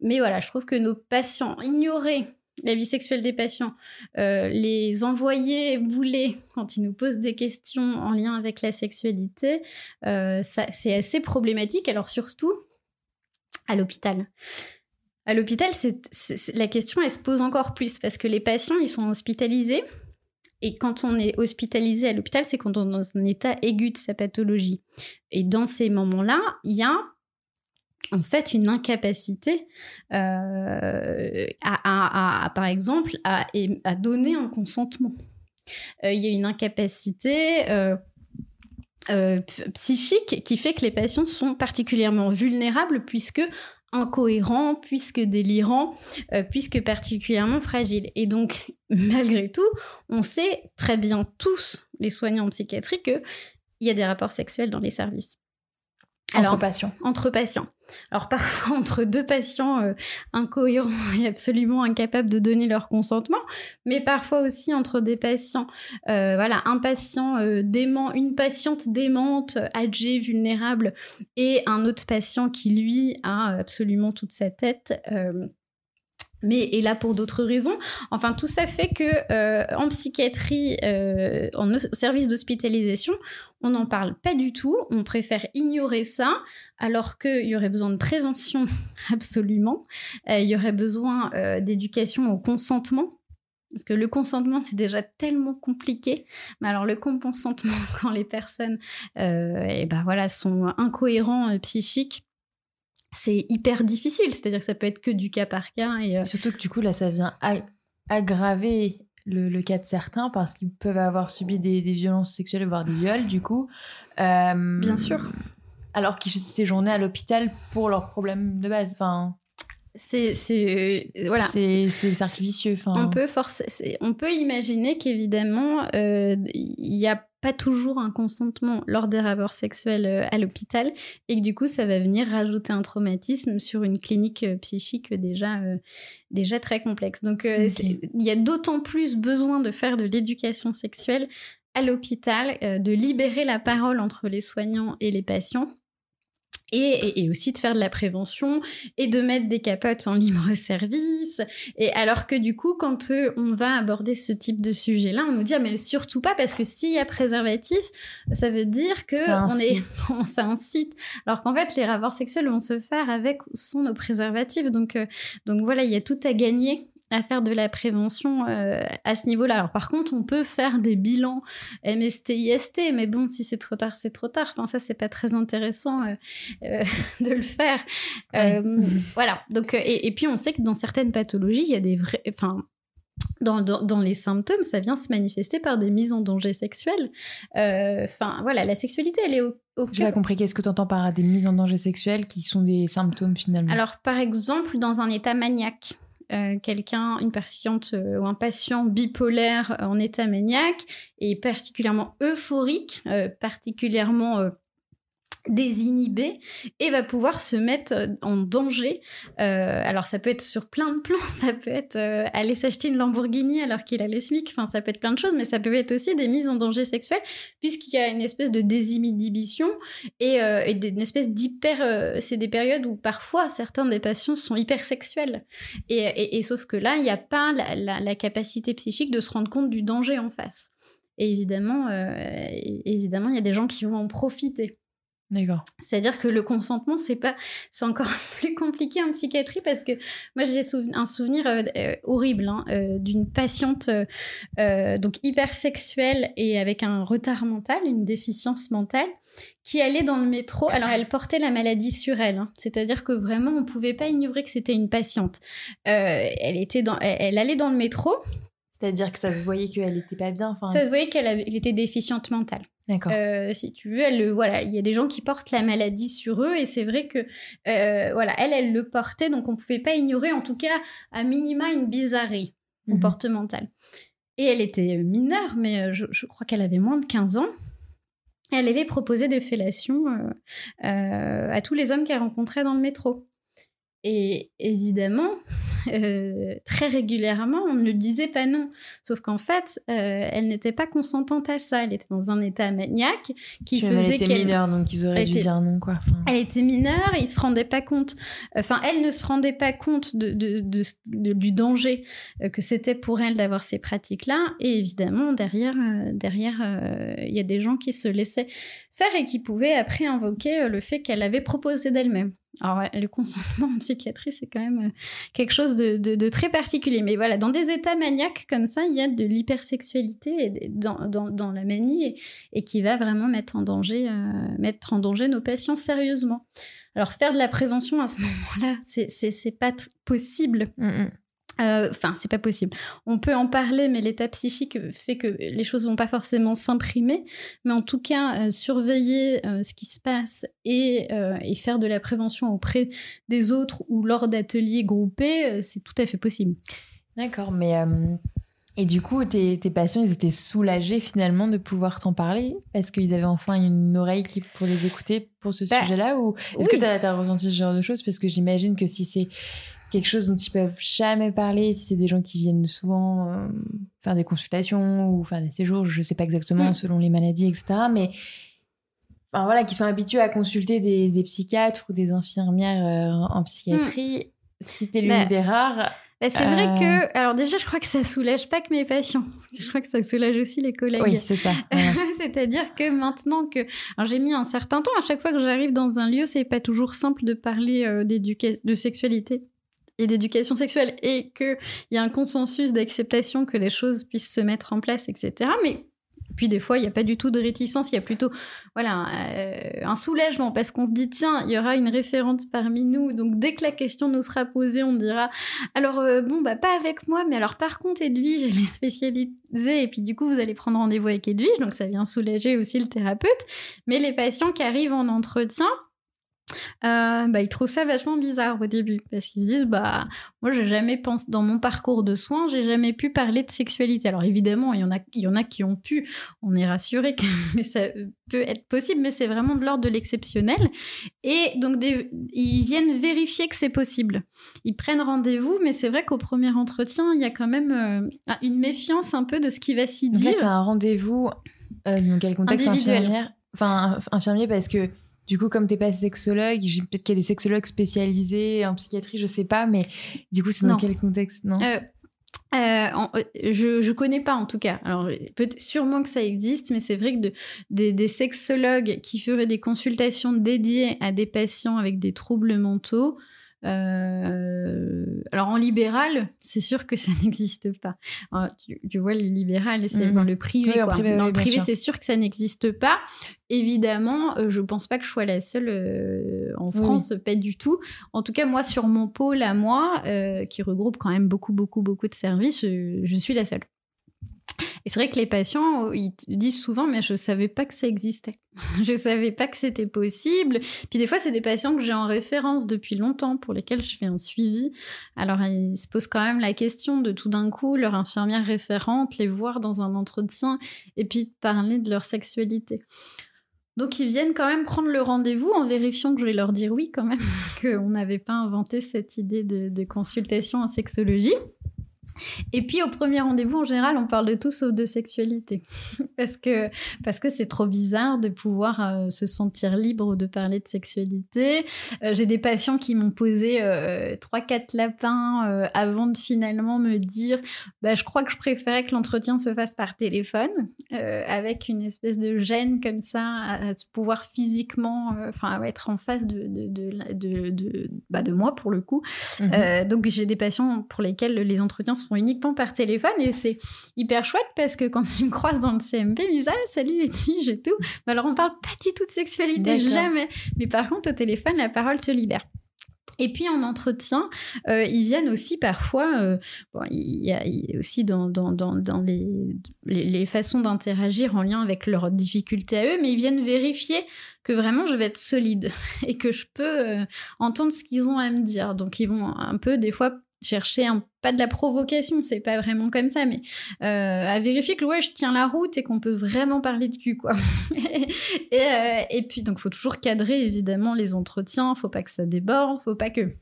Mais voilà, je trouve que nos patients ignorés, la vie sexuelle des patients, les envoyer bouler quand ils nous posent des questions en lien avec la sexualité, ça, c'est assez problématique. Alors surtout à l'hôpital. À l'hôpital, la question elle se pose encore plus parce que les patients ils sont hospitalisés, et quand on est hospitalisé à l'hôpital, c'est quand on est dans un état aigu de sa pathologie. Et dans ces moments-là, il y a en fait une incapacité par exemple, à donner un consentement. Il y a une incapacité psychique qui fait que les patients sont particulièrement vulnérables, puisque incohérents, puisque délirants, puisque particulièrement fragiles. Et donc, malgré tout, on sait très bien tous, les soignants en psychiatrie, qu'il y a des rapports sexuels dans les services. Entre patients. Alors parfois entre deux patients incohérents et absolument incapables de donner leur consentement, mais parfois aussi entre des patients, un patient dément, une patiente démente, âgée, vulnérable, et un autre patient qui lui a absolument toute sa tête, mais est là pour d'autres raisons. Enfin, tout ça fait que en psychiatrie, en service d'hospitalisation, on n'en parle pas du tout. On préfère ignorer ça, alors qu'il y aurait besoin de prévention absolument. Il y aurait besoin d'éducation au consentement. Parce que le consentement, c'est déjà tellement compliqué. Mais alors, le consentement, quand les personnes sont incohérents psychiques, c'est hyper difficile, c'est-à-dire que ça peut être que du cas par cas. Et surtout que du coup, là, ça vient aggraver le cas de certains, parce qu'ils peuvent avoir subi des violences sexuelles, voire des viols, du coup. Bien sûr. Alors qu'ils séjournaient à l'hôpital pour leurs problèmes de base, enfin... C'est le cercle vicieux. On peut imaginer qu'évidemment, il n'y a pas toujours un consentement lors des rapports sexuels à l'hôpital, et que du coup, ça va venir rajouter un traumatisme sur une clinique psychique déjà très complexe. Donc, il y a d'autant plus besoin de faire de l'éducation sexuelle à l'hôpital, de libérer la parole entre les soignants et les patients. Et aussi de faire de la prévention et de mettre des capotes en libre service. Et alors que du coup, quand on va aborder ce type de sujet-là, on nous dit « mais surtout pas, parce que s'il y a préservatif, ça veut dire que ça incite ». Alors qu'en fait, les rapports sexuels vont se faire avec ou sans nos préservatifs. Donc voilà, il y a tout à gagner à faire de la prévention à ce niveau-là. Alors par contre, on peut faire des bilans MST, IST, mais bon, si c'est trop tard, c'est trop tard. Enfin, ça, c'est pas très intéressant de le faire. Ouais. Voilà. Donc, et puis, on sait que dans certaines pathologies, il y a des vrais... Enfin, dans les symptômes, ça vient se manifester par des mises en danger sexuelles. Enfin, voilà, la sexualité, elle est au cœur. J'ai pas compris. Qu'est-ce que tu entends par des mises en danger sexuelles qui sont des symptômes, finalement? Alors, par exemple, dans un état maniaque. Une patiente ou un patient bipolaire en état maniaque est particulièrement euphorique, particulièrement désinhibé, et va pouvoir se mettre en danger. Alors ça peut être sur plein de plans, ça peut être aller s'acheter une Lamborghini alors qu'il a les SMIC, enfin ça peut être plein de choses, mais ça peut être aussi des mises en danger sexuelle, puisqu'il y a une espèce de désinhibition et une espèce d'hyper... c'est des périodes où parfois certains des patients sont hyper sexuels. Et sauf que là, il n'y a pas la capacité psychique de se rendre compte du danger en face. Et évidemment, il y a des gens qui vont en profiter. D'accord. C'est-à-dire que le consentement, c'est encore plus compliqué en psychiatrie parce que moi, j'ai un souvenir horrible d'une patiente donc hypersexuelle et avec un retard mental, une déficience mentale, qui allait dans le métro. Alors, elle portait la maladie sur elle. C'est-à-dire que vraiment, on ne pouvait pas ignorer que c'était une patiente. Elle allait dans le métro. C'est-à-dire que ça se voyait qu'elle n'était pas bien. Fin... Ça se voyait qu'elle était déficiente mentale. D'accord. Si tu veux, il y a des gens qui portent la maladie sur eux et c'est vrai que elle le portait, donc on pouvait pas ignorer, en tout cas à minima, une bizarrerie comportementale. Et elle était mineure, mais je crois qu'elle avait moins de 15 ans. Elle avait proposé des fellations à tous les hommes qu'elle rencontrait dans le métro. Et évidemment, très régulièrement, on ne disait pas non. Sauf qu'en fait, elle n'était pas consentante à ça. Elle était dans un état maniaque qui faisait qu'elle... Elle était mineure, donc ils auraient dû dire non, quoi. Enfin... Elle était mineure, ils se rendaient pas compte... Enfin, elle ne se rendait pas compte du danger que c'était pour elle d'avoir ces pratiques-là. Et évidemment, derrière, y a des gens qui se laissaient faire et qui pouvaient après invoquer le fait qu'elle avait proposé d'elle-même. Alors, le consentement en psychiatrie, c'est quand même quelque chose de très particulier. Mais voilà, dans des états maniaques comme ça, il y a de l'hypersexualité dans la manie et qui va vraiment mettre en danger nos patients sérieusement. Alors, faire de la prévention à ce moment-là, c'est pas possible. C'est pas possible. On peut en parler, mais l'état psychique fait que les choses vont pas forcément s'imprimer. Mais en tout cas, surveiller ce qui se passe et faire de la prévention auprès des autres ou lors d'ateliers groupés, c'est tout à fait possible. D'accord, mais et du coup, tes patients, ils étaient soulagés finalement de pouvoir t'en parler parce qu'ils avaient enfin une oreille pour les écouter pour ce sujet-là, ou est-ce que t'as ressenti ce genre de choses? Parce que j'imagine que si c'est quelque chose dont ils peuvent jamais parler, si c'est des gens qui viennent souvent faire des consultations ou faire des séjours, je sais pas exactement selon les maladies, etc. Mais enfin, voilà, qui sont habitués à consulter des psychiatres ou des infirmières en psychiatrie, c'était l'une des rares. C'est vrai que... Alors déjà, je crois que ça soulage pas que mes patients. Je crois que ça soulage aussi les collègues. Oui, c'est ça. Ouais. C'est-à-dire que maintenant que... Alors, j'ai mis un certain temps. À chaque fois que j'arrive dans un lieu, c'est pas toujours simple de parler de sexualité et d'éducation sexuelle, et qu'il y a un consensus d'acceptation que les choses puissent se mettre en place, etc. Mais puis des fois, il n'y a pas du tout de réticence, il y a plutôt un soulagement, parce qu'on se dit, tiens, il y aura une référente parmi nous, donc dès que la question nous sera posée, on dira, alors pas avec moi, mais alors par contre, Edwige, elle est spécialisée, et puis du coup, vous allez prendre rendez-vous avec Edwige, donc ça vient soulager aussi le thérapeute, mais les patients qui arrivent en entretien, ils trouvent ça vachement bizarre au début parce qu'ils se disent moi j'ai jamais pensé, dans mon parcours de soins j'ai jamais pu parler de sexualité. Alors évidemment il y en a qui ont pu, on est rassuré que ça peut être possible, mais c'est vraiment de l'ordre de l'exceptionnel, et donc ils viennent vérifier que c'est possible, ils prennent rendez-vous, mais c'est vrai qu'au premier entretien il y a quand même une méfiance un peu de ce qui va s'y dire. Là c'est un rendez-vous dans quel contexte individuel, infirmier, parce que du coup, comme t'es pas sexologue, peut-être qu'il y a des sexologues spécialisés en psychiatrie, je sais pas, mais du coup, c'est dans quel contexte, non ? Je connais pas en tout cas. Alors sûrement que ça existe, mais c'est vrai que des sexologues qui feraient des consultations dédiées à des patients avec des troubles mentaux, alors en libéral, c'est sûr que ça n'existe pas. Alors, tu vois, le libéral, c'est dans le privé. Oui, dans le privé, c'est sûr que ça n'existe pas. Évidemment, je pense pas que je sois la seule en France, pas du tout. En tout cas, moi, sur mon pôle à moi, qui regroupe quand même beaucoup, beaucoup, beaucoup de services, je suis la seule. Et c'est vrai que les patients, ils disent souvent « mais je savais pas que ça existait, je savais pas que c'était possible ». Puis des fois, c'est des patients que j'ai en référence depuis longtemps, pour lesquels je fais un suivi. Alors, ils se posent quand même la question de tout d'un coup, leur infirmière référente, les voir dans un entretien et puis parler de leur sexualité. Donc, ils viennent quand même prendre le rendez-vous en vérifiant que je vais leur dire oui quand même, qu'on n'avait pas inventé cette idée de consultation en sexologie. Et puis, au premier rendez-vous, en général, on parle de tout sauf de sexualité. parce que c'est trop bizarre de pouvoir se sentir libre de parler de sexualité. J'ai des patients qui m'ont posé 3-4 lapins avant de finalement me dire « je crois que je préférais que l'entretien se fasse par téléphone », avec une espèce de gêne comme ça, à se pouvoir physiquement être en face de moi, pour le coup. Mm-hmm. Donc, j'ai des patients pour lesquels les entretiens seront uniquement par téléphone, et c'est hyper chouette parce que quand ils me croisent dans le CMP, ils me disent « Ah, salut, Edwige et tout ». Alors, on parle pas du tout de sexualité, jamais. Mais par contre, au téléphone, la parole se libère. Et puis en entretien, ils viennent aussi parfois, il y a aussi dans les façons d'interagir en lien avec leurs difficultés à eux, mais ils viennent vérifier que vraiment je vais être solide et que je peux entendre ce qu'ils ont à me dire. Donc ils vont un peu des fois chercher pas de la provocation, c'est pas vraiment comme ça, mais à vérifier que je tiens la route et qu'on peut vraiment parler de cul, quoi. Et puis, donc, faut toujours cadrer, évidemment, les entretiens, faut pas que ça déborde, faut pas que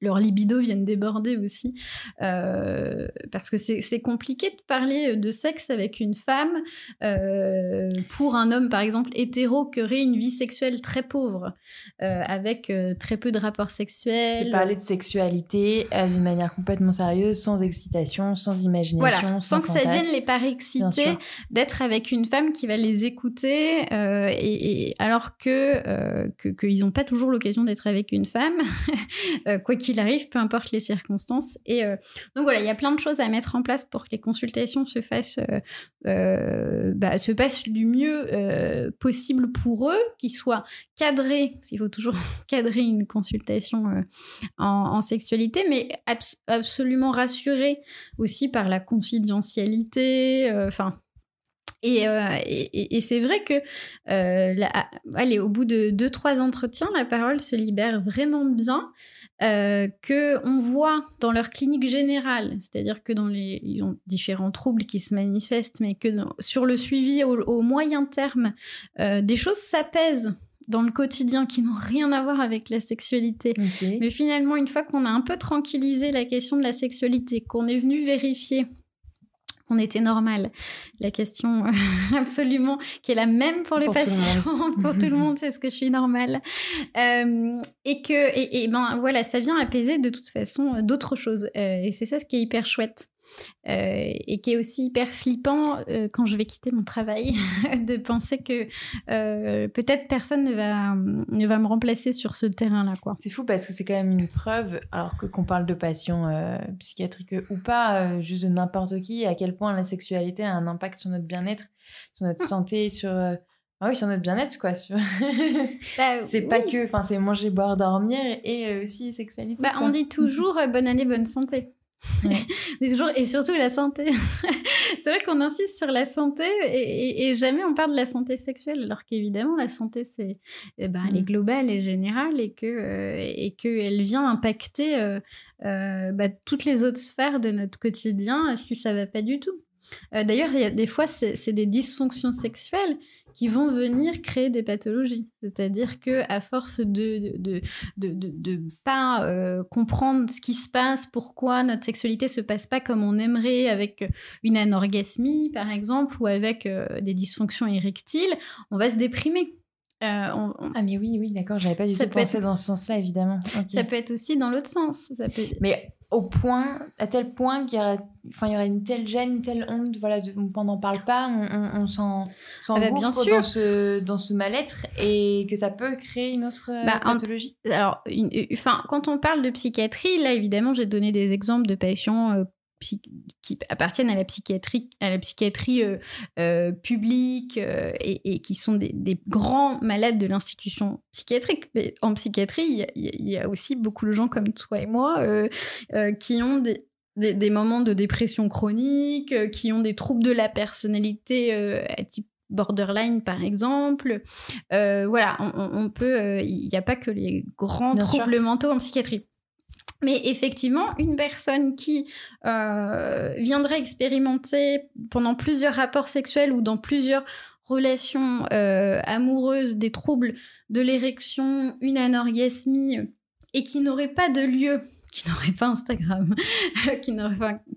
leur libido vienne déborder aussi, parce que c'est compliqué de parler de sexe avec une femme pour un homme, par exemple, hétéro, qui aurait une vie sexuelle très pauvre, avec très peu de rapports sexuels. Et parler de sexualité d'une manière complètement sérieuse, sans excitation, sans imagination, sans que fantasme. Ça vienne les parexciter d'être avec une femme qui va les écouter, alors qu'ils n'ont pas toujours l'occasion d'être avec une femme, quoi qu'il arrive, peu importe les circonstances. Et donc voilà, il y a plein de choses à mettre en place pour que les consultations se fassent, se passent du mieux possible pour eux, qu'ils soient cadrés. Il faut toujours cadrer une consultation en sexualité, mais absolument rassurés aussi par la confidentialité. Et c'est vrai que au bout de 2-3 entretiens, la parole se libère vraiment bien. Qu'on voit dans leur clinique générale, c'est-à-dire que ils ont différents troubles qui se manifestent, mais que sur le suivi au moyen terme, des choses s'apaisent dans le quotidien qui n'ont rien à voir avec la sexualité. Okay. Mais finalement, une fois qu'on a un peu tranquillisé la question de la sexualité, qu'on est venu vérifier qu'on était normal, la question absolument qui est la même pour les patients, pour tout le monde, c'est est-ce que je suis normale, ça vient apaiser de toute façon d'autres choses, et c'est ça ce qui est hyper chouette. Et qui est aussi hyper flippant quand je vais quitter mon travail, de penser que peut-être personne ne va me remplacer sur ce terrain-là, quoi. C'est fou parce que c'est quand même une preuve, alors qu'on parle de patients psychiatriques ou pas, juste de n'importe qui, à quel point la sexualité a un impact sur notre bien-être, sur notre santé, sur... sur notre bien-être, quoi. C'est manger, boire, dormir et aussi sexualité. On dit toujours bonne année, bonne santé. Ouais. Et surtout la santé. C'est vrai qu'on insiste sur la santé et jamais on parle de la santé sexuelle, alors qu'évidemment la santé elle est globale et générale et qu'elle vient impacter toutes les autres sphères de notre quotidien si ça va pas du tout. D'ailleurs, il y a des fois c'est des dysfonctions sexuelles qui vont venir créer des pathologies. C'est-à-dire qu'à force de pas comprendre ce qui se passe, pourquoi notre sexualité ne se passe pas comme on aimerait, avec une anorgasmie, par exemple, ou avec des dysfonctions érectiles, on va se déprimer. Ah mais oui, d'accord, j'avais pas du tout pensé dans ce sens-là, évidemment. Okay. Ça peut être aussi dans l'autre sens. Mais... à tel point qu'il y aurait une telle gêne, une telle honte, on n'en parle pas, on s'en bouffe dans ce mal-être, et que ça peut créer une autre pathologie. Quand on parle de psychiatrie, là évidemment j'ai donné des exemples de patients qui appartiennent à la psychiatrie publique et qui sont des grands malades de l'institution psychiatrique. Mais en psychiatrie, il y a aussi beaucoup de gens comme toi et moi qui ont des moments de dépression chronique, qui ont des troubles de la personnalité à type borderline, par exemple. Il n'y a pas que les grands troubles mentaux en psychiatrie. Mais effectivement, une personne qui viendrait expérimenter pendant plusieurs rapports sexuels ou dans plusieurs relations amoureuses des troubles de l'érection, une anorgasmie, et qui n'aurait pas de lieu, qui n'aurait pas Instagram,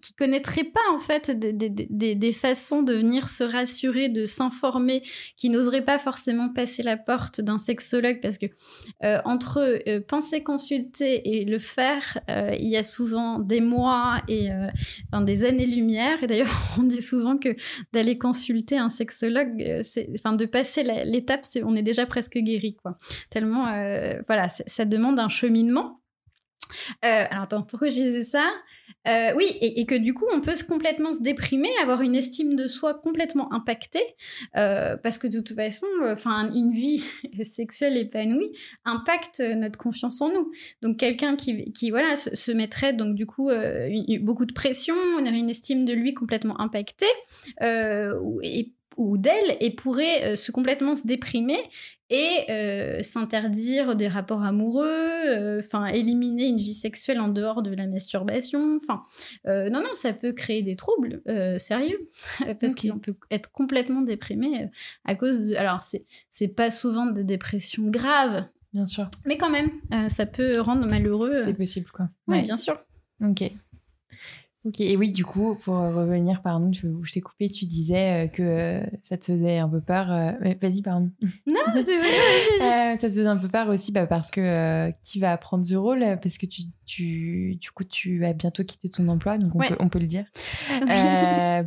qui connaîtrait pas en fait des façons de venir se rassurer, de s'informer, qui n'oserait pas forcément passer la porte d'un sexologue parce que entre penser consulter et le faire, il y a souvent des mois et enfin, des années-lumière. Et d'ailleurs, on dit souvent que d'aller consulter un sexologue, enfin de passer l'étape, on est déjà presque guéri, quoi. Tellement, voilà, ça demande un cheminement. Alors attends, pourquoi je disais ça ? Oui, et que du coup, on peut complètement se déprimer, avoir une estime de soi complètement impactée, parce que de toute façon, une vie sexuelle épanouie impacte notre confiance en nous. Donc quelqu'un qui voilà, se mettrait donc du coup beaucoup de pression, on aurait une estime de lui complètement impactée, ou d'elle, et pourrait complètement se déprimer et s'interdire des rapports amoureux, éliminer une vie sexuelle en dehors de la masturbation. Non, ça peut créer des troubles sérieux, parce qu'on peut être complètement déprimé à cause de... Alors, c'est pas souvent des dépressions graves. Bien sûr. Mais quand même, ça peut rendre malheureux. C'est possible, quoi. Oui, ouais, bien sûr. Ok, et oui, du coup, pour revenir, pardon, je t'ai coupé, tu disais que ça te faisait un peu peur. Mais vas-y, pardon. Non, c'est vrai. Ça te faisait un peu peur aussi parce que qui va prendre ce rôle ? Parce que tu as bientôt quitté ton emploi, donc on peut le dire,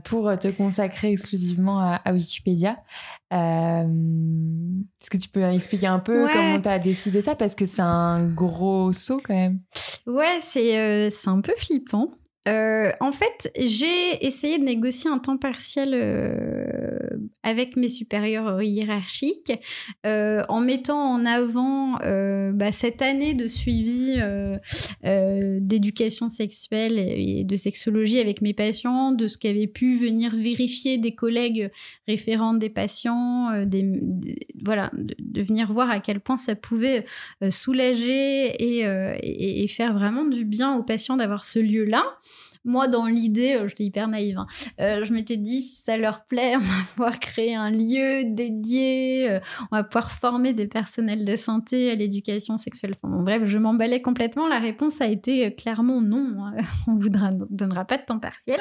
pour te consacrer exclusivement à Wikipédia. Est-ce que tu peux expliquer un peu comment tu as décidé ça ? Parce que c'est un gros saut quand même. Ouais, c'est un peu flippant. En fait, j'ai essayé de négocier un temps partiel avec mes supérieurs hiérarchiques en mettant en avant cette année de suivi d'éducation sexuelle et de sexologie avec mes patients, de ce qu'avaient pu venir vérifier des collègues référents des patients, de venir voir à quel point ça pouvait soulager et faire vraiment du bien aux patients d'avoir ce lieu-là. Moi, dans l'idée, j'étais hyper naïve, hein. Je m'étais dit, si ça leur plaît, on va pouvoir créer un lieu dédié, on va pouvoir former des personnels de santé à l'éducation sexuelle. Enfin, bon, bref, je m'emballais complètement. La réponse a été clairement non. On ne vous donnera pas de temps partiel.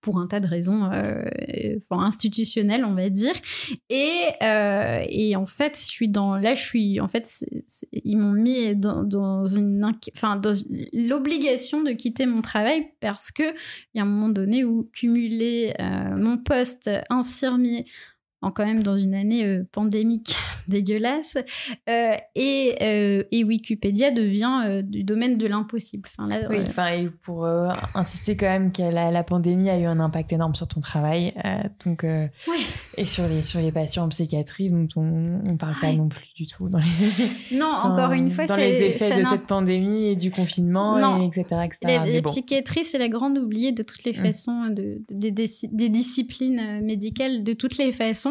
Pour un tas de raisons institutionnelles, on va dire. Et en fait, ils m'ont mis dans l'obligation de quitter mon travail parce que il y a un moment donné où cumuler mon poste infirmier quand même dans une année pandémique dégueulasse, et Wikipédia devient du domaine de l'impossible. Et pour insister quand même que la pandémie a eu un impact énorme sur ton travail, et sur les patients en psychiatrie, dont on parle pas non plus du tout dans les... Non, encore une fois, dans les effets de cette pandémie et du confinement, etc. La psychiatrie, c'est la grande oubliée de toutes les façons, des disciplines médicales, de toutes les façons.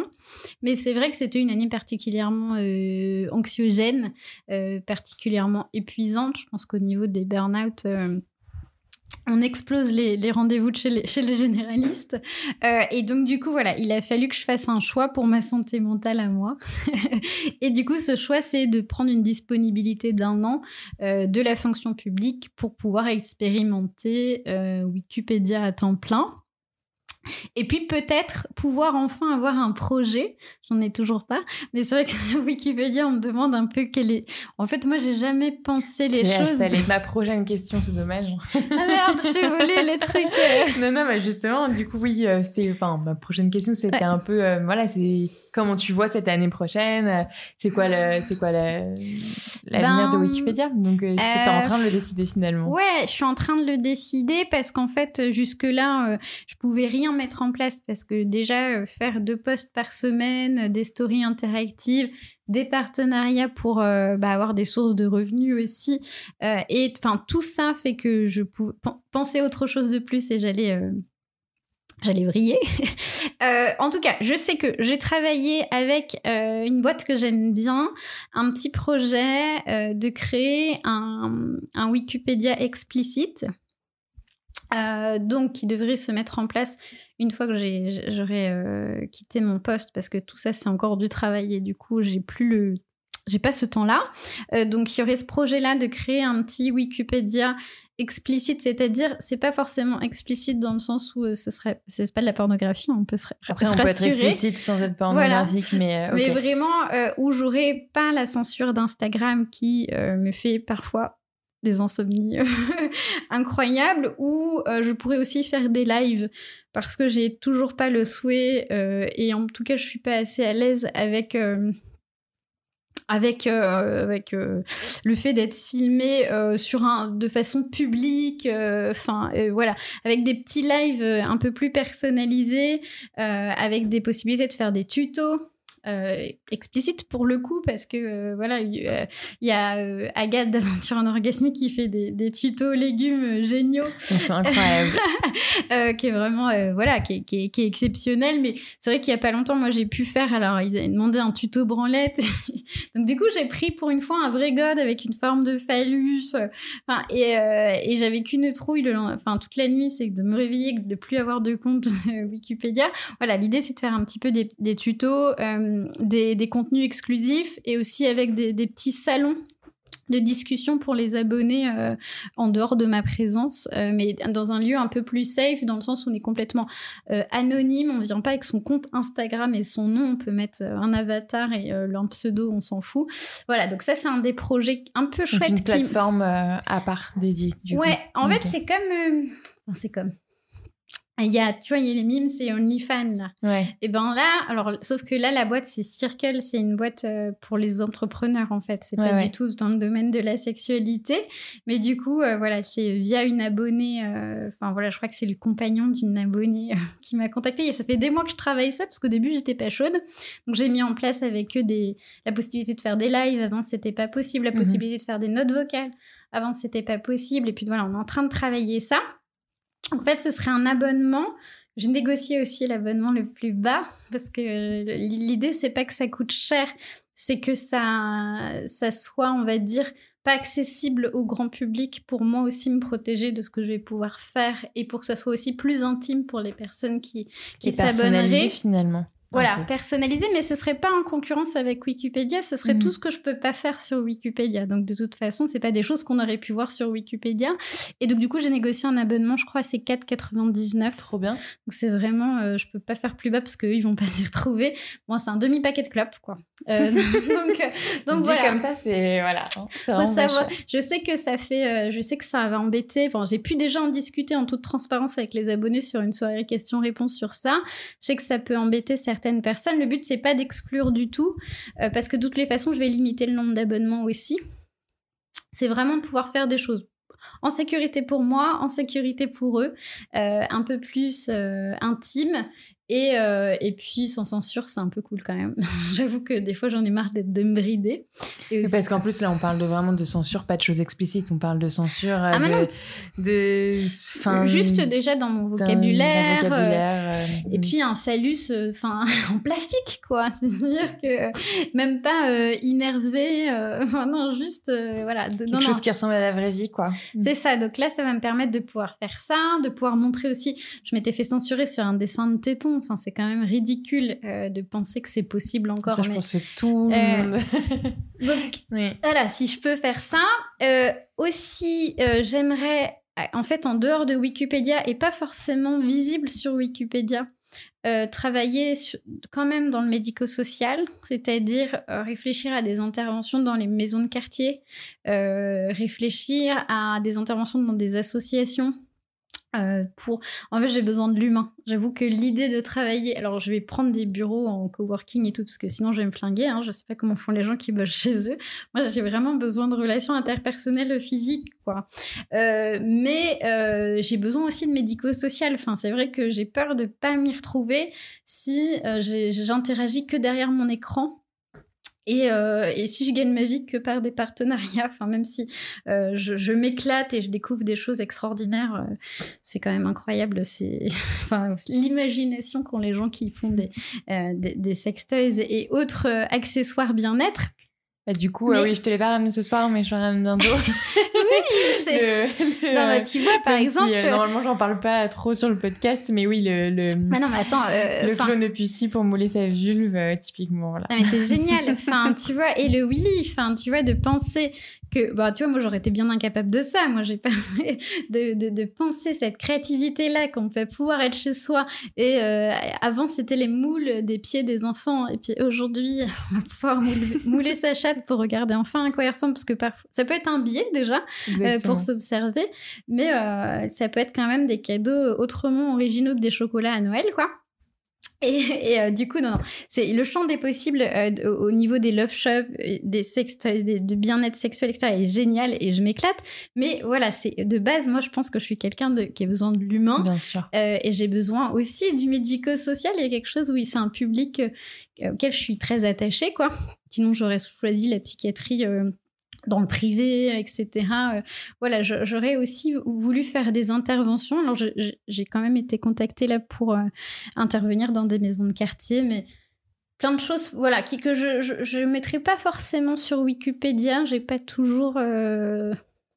Mais c'est vrai que c'était une année particulièrement anxiogène, particulièrement épuisante. Je pense qu'au niveau des burn-out, on explose les rendez-vous chez les généralistes. Et donc, du coup, voilà, il a fallu que je fasse un choix pour ma santé mentale à moi. Et du coup, ce choix, c'est de prendre une disponibilité d'1 an de la fonction publique pour pouvoir expérimenter Wikipédia à temps plein. Et puis peut-être pouvoir enfin avoir un projet, j'en ai toujours pas, mais c'est vrai que sur Wikipédia on me demande un peu quel est... En fait moi j'ai jamais pensé choses... Ça allait ma prochaine question, c'est dommage. Ah merde, je t'ai volé les trucs. Non, mais justement du coup oui, ma prochaine question c'était un peu, c'est comment tu vois cette année prochaine, l'avenir de Wikipédia, donc t'es en train de le décider finalement. Ouais, je suis en train de le décider parce qu'en fait jusque-là je pouvais rien mettre en place parce que déjà faire 2 posts par semaine, des stories interactives, des partenariats pour avoir des sources de revenus aussi, et tout ça fait que je pouvais penser autre chose de plus et j'allais vriller. En tout cas, je sais que j'ai travaillé avec une boîte que j'aime bien, un petit projet de créer un Wikipédia explicite. Donc qui devrait se mettre en place une fois que j'aurai quitté mon poste, parce que tout ça c'est encore du travail et du coup j'ai plus le j'ai pas ce temps-là. Donc, il y aurait ce projet-là de créer un petit Wikipédia explicite, c'est-à-dire c'est pas forcément explicite dans le sens où ce serait, c'est pas de la pornographie, on peut se après on peut être explicite sans être pornographique, voilà. Mais, okay. Mais vraiment où j'aurais pas la censure d'Instagram qui me fait parfois des insomnies incroyables, où je pourrais aussi faire des lives parce que j'ai toujours pas le souhait et en tout cas je suis pas assez à l'aise avec le fait d'être filmé de façon publique, voilà, avec des petits lives un peu plus personnalisés, avec des possibilités de faire des tutos explicites pour le coup, parce que voilà, il y a Agathe d'Aventure en Orgasme qui fait des tutos légumes géniaux. Ils sont incroyables. Qui est vraiment, voilà, qui est exceptionnel. Mais c'est vrai qu'il n'y a pas longtemps, moi j'ai pu faire, alors ils avaient demandé un tuto branlette. Donc du coup, j'ai pris pour une fois un vrai god avec une forme de phallus. Et j'avais qu'une trouille toute la nuit, c'est de me réveiller, de ne plus avoir de compte Wikipédia. Voilà, l'idée c'est de faire un petit peu des tutos, des contenus exclusifs et aussi avec des petits salons de discussion pour les abonnés en dehors de ma présence, mais dans un lieu un peu plus safe, dans le sens où on est complètement anonyme, on vient pas avec son compte Instagram et son nom, on peut mettre un avatar et un pseudo, on s'en fout. Voilà, donc ça c'est un des projets un peu chouette. Une plateforme à part dédiée. Ouais, en fait c'est comme... Il y a les mimes, c'est OnlyFans, là. Ouais. Et ben là, alors, sauf que là, la boîte, c'est Circle, c'est une boîte pour les entrepreneurs, en fait. C'est pas du tout dans le domaine de la sexualité. Mais du coup, voilà, c'est via une abonnée, je crois que c'est le compagnon d'une abonnée qui m'a contactée. Et ça fait des mois que je travaille ça, parce qu'au début, j'étais pas chaude. Donc, j'ai mis en place avec eux la possibilité de faire des lives. Avant, c'était pas possible. La possibilité de faire des notes vocales. Avant, c'était pas possible. Et puis, voilà, on est en train de travailler ça. En fait, ce serait un abonnement. Je négociais aussi l'abonnement le plus bas parce que l'idée, c'est pas que ça coûte cher, c'est que ça soit, on va dire, pas accessible au grand public pour moi aussi me protéger de ce que je vais pouvoir faire et pour que ça soit aussi plus intime pour les personnes qui s'abonneraient. Personnalisé finalement. Voilà, personnalisé, mais ce serait pas en concurrence avec Wikipédia, ce serait tout ce que je peux pas faire sur Wikipédia. Donc de toute façon, c'est pas des choses qu'on aurait pu voir sur Wikipédia. Et donc du coup, j'ai négocié un abonnement, je crois c'est 4,99. Trop bien. Donc c'est vraiment, je peux pas faire plus bas parce qu'eux, ils vont pas s'y retrouver. Bon, c'est un demi-paquet de clopes, quoi. Donc voilà. Dit comme ça, c'est voilà. C'est vraiment savoir. Je sais que ça fait, je sais que ça va embêter. Enfin, j'ai pu déjà en discuter en toute transparence avec les abonnés sur une soirée questions-réponses sur ça. Je sais que ça peut embêter certaines personnes. Le but, c'est pas d'exclure du tout, parce que de toutes les façons, je vais limiter le nombre d'abonnements aussi. C'est vraiment de pouvoir faire des choses en sécurité pour moi, en sécurité pour eux, un peu plus intime. Et puis, sans censure, c'est un peu cool quand même. J'avoue que des fois, j'en ai marre de me brider. Et aussi... Parce qu'en plus, là, on parle vraiment de censure, pas de choses explicites. On parle de censure, juste déjà dans mon vocabulaire. Et puis, un phallus en plastique, quoi. C'est-à-dire que même pas innervé. Non, juste... voilà. Quelque chose qui ressemble à la vraie vie, quoi. C'est ça. Donc là, ça va me permettre de pouvoir faire ça, de pouvoir montrer aussi... Je m'étais fait censurer sur un dessin de téton. Enfin, c'est quand même ridicule de penser que c'est possible encore. Ça, je pense que tout le monde... Donc, voilà, si je peux faire ça. Aussi, j'aimerais, en fait, en dehors de Wikipédia, et pas forcément visible sur Wikipédia, travailler quand même dans le médico-social, c'est-à-dire réfléchir à des interventions dans les maisons de quartier, réfléchir à des interventions dans des associations. En fait, j'ai besoin de l'humain. J'avoue que l'idée de travailler... Alors, je vais prendre des bureaux en coworking et tout, parce que sinon, je vais me flinguer. Je sais pas comment font les gens qui bossent chez eux. Moi, j'ai vraiment besoin de relations interpersonnelles physiques, quoi. Mais j'ai besoin aussi de médico-social. Enfin, c'est vrai que j'ai peur de pas m'y retrouver si j'interagis que derrière mon écran. Et si je gagne ma vie que par des partenariats, même si je m'éclate et je découvre des choses extraordinaires, c'est quand même incroyable. C'est l'imagination qu'ont les gens qui font des sextoys et autres accessoires bien-être. Bah, du coup, je te l'ai pas ramené ce soir, mais je ramène bientôt. Oui, Non, mais tu vois, par exemple... normalement, j'en parle pas trop sur le podcast, mais oui, le clone pussy pour mouler sa vulve, typiquement, voilà. Non, mais c'est génial. Enfin, tu vois, et le Willy, enfin, tu vois, de penser que... Bah, tu vois, moi, j'aurais été bien incapable de ça. Moi, j'ai pas... de penser cette créativité-là qu'on peut pouvoir être chez soi. Et avant, c'était les moules des pieds des enfants. Et puis aujourd'hui, on va pouvoir mouler sa chatte pour regarder enfin à quoi elle ressemble. Parce que parfois, ça peut être un biais déjà pour s'observer. Mais ça peut être quand même des cadeaux autrement originaux que des chocolats à Noël, quoi. Et du coup, non, c'est le champ des possibles au niveau des love shops, des sex toys, du bien-être sexuel, etc. est génial et je m'éclate. Mais voilà, c'est de base, moi, je pense que je suis quelqu'un qui a besoin de l'humain. Bien sûr. Et j'ai besoin aussi du médico-social. Il y a quelque chose où c'est un public auquel je suis très attachée, quoi. Sinon, j'aurais choisi la psychiatrie... dans le privé, etc. Voilà, j'aurais aussi voulu faire des interventions. Alors, j'ai quand même été contactée là pour intervenir dans des maisons de quartier, mais plein de choses, voilà, que je mettrai pas forcément sur Wikipédia. J'ai pas toujours, on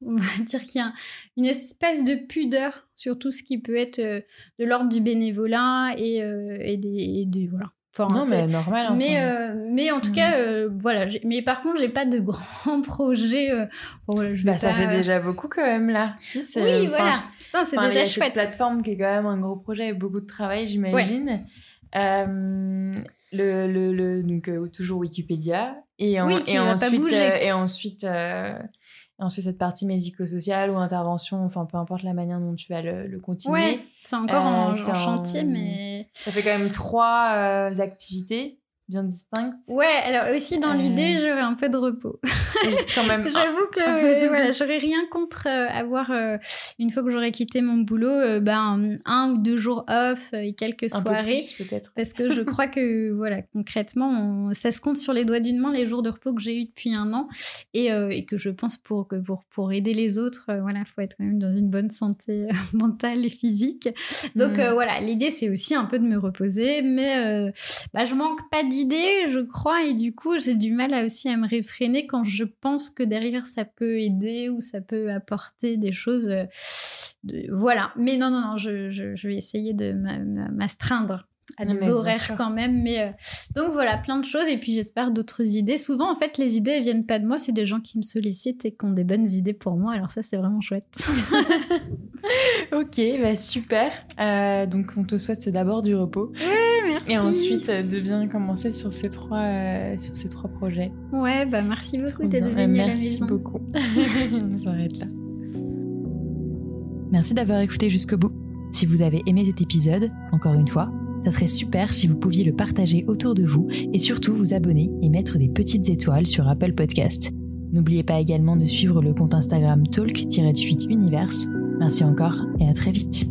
va dire qu'il y a une espèce de pudeur sur tout ce qui peut être de l'ordre du bénévolat et des voilà. Enfin, non, mais normal. Enfin. Mais en tout cas, voilà. Mais par contre, j'ai pas de grands projets. Ça fait déjà beaucoup quand même là. Si, c'est, oui, voilà. Non, c'est déjà chouette. Cette plateforme qui est quand même un gros projet et beaucoup de travail, j'imagine. Ouais. Donc toujours Wikipédia et ensuite cette partie médico-sociale ou intervention, enfin peu importe la manière dont tu vas le continuer. Ouais, c'est encore en chantier, mais... Ça fait quand même 3 activités bien distinctes. Ouais, alors aussi dans l'idée, j'aurais un peu de repos. Quand même. J'avoue que voilà, j'aurais rien contre avoir, une fois que j'aurais quitté mon boulot, un ou 2 jours off et quelques soirées. Un peu plus, peut-être. Parce que je crois que, voilà, concrètement, ça se compte sur les doigts d'une main les jours de repos que j'ai eu depuis 1 an. Et que je pense pour aider les autres, voilà, faut être quand même dans une bonne santé mentale et physique. Donc voilà, l'idée c'est aussi un peu de me reposer, mais je manque pas d'idées, je crois, et du coup j'ai du mal à me réfréner quand je pense que derrière ça peut aider ou ça peut apporter des choses. Voilà, mais non, je vais essayer de m'astreindre à des horaires quand même, mais donc voilà, plein de choses, et puis j'espère d'autres idées. Souvent en fait les idées elles viennent pas de moi, c'est des gens qui me sollicitent et qui ont des bonnes idées pour moi, alors ça c'est vraiment chouette. Ok, super, donc on te souhaite d'abord du repos. Ouais, merci. Et ensuite de bien commencer sur ces trois projets. Ouais, merci beaucoup d'être venue à la maison. Merci beaucoup. On s'arrête là. Merci d'avoir écouté jusqu'au bout. Si vous avez aimé cet épisode, encore une fois, ça serait super si vous pouviez le partager autour de vous et surtout vous abonner et mettre des petites étoiles sur Apple Podcast. N'oubliez pas également de suivre le compte Instagram talk-univers. Merci encore et à très vite.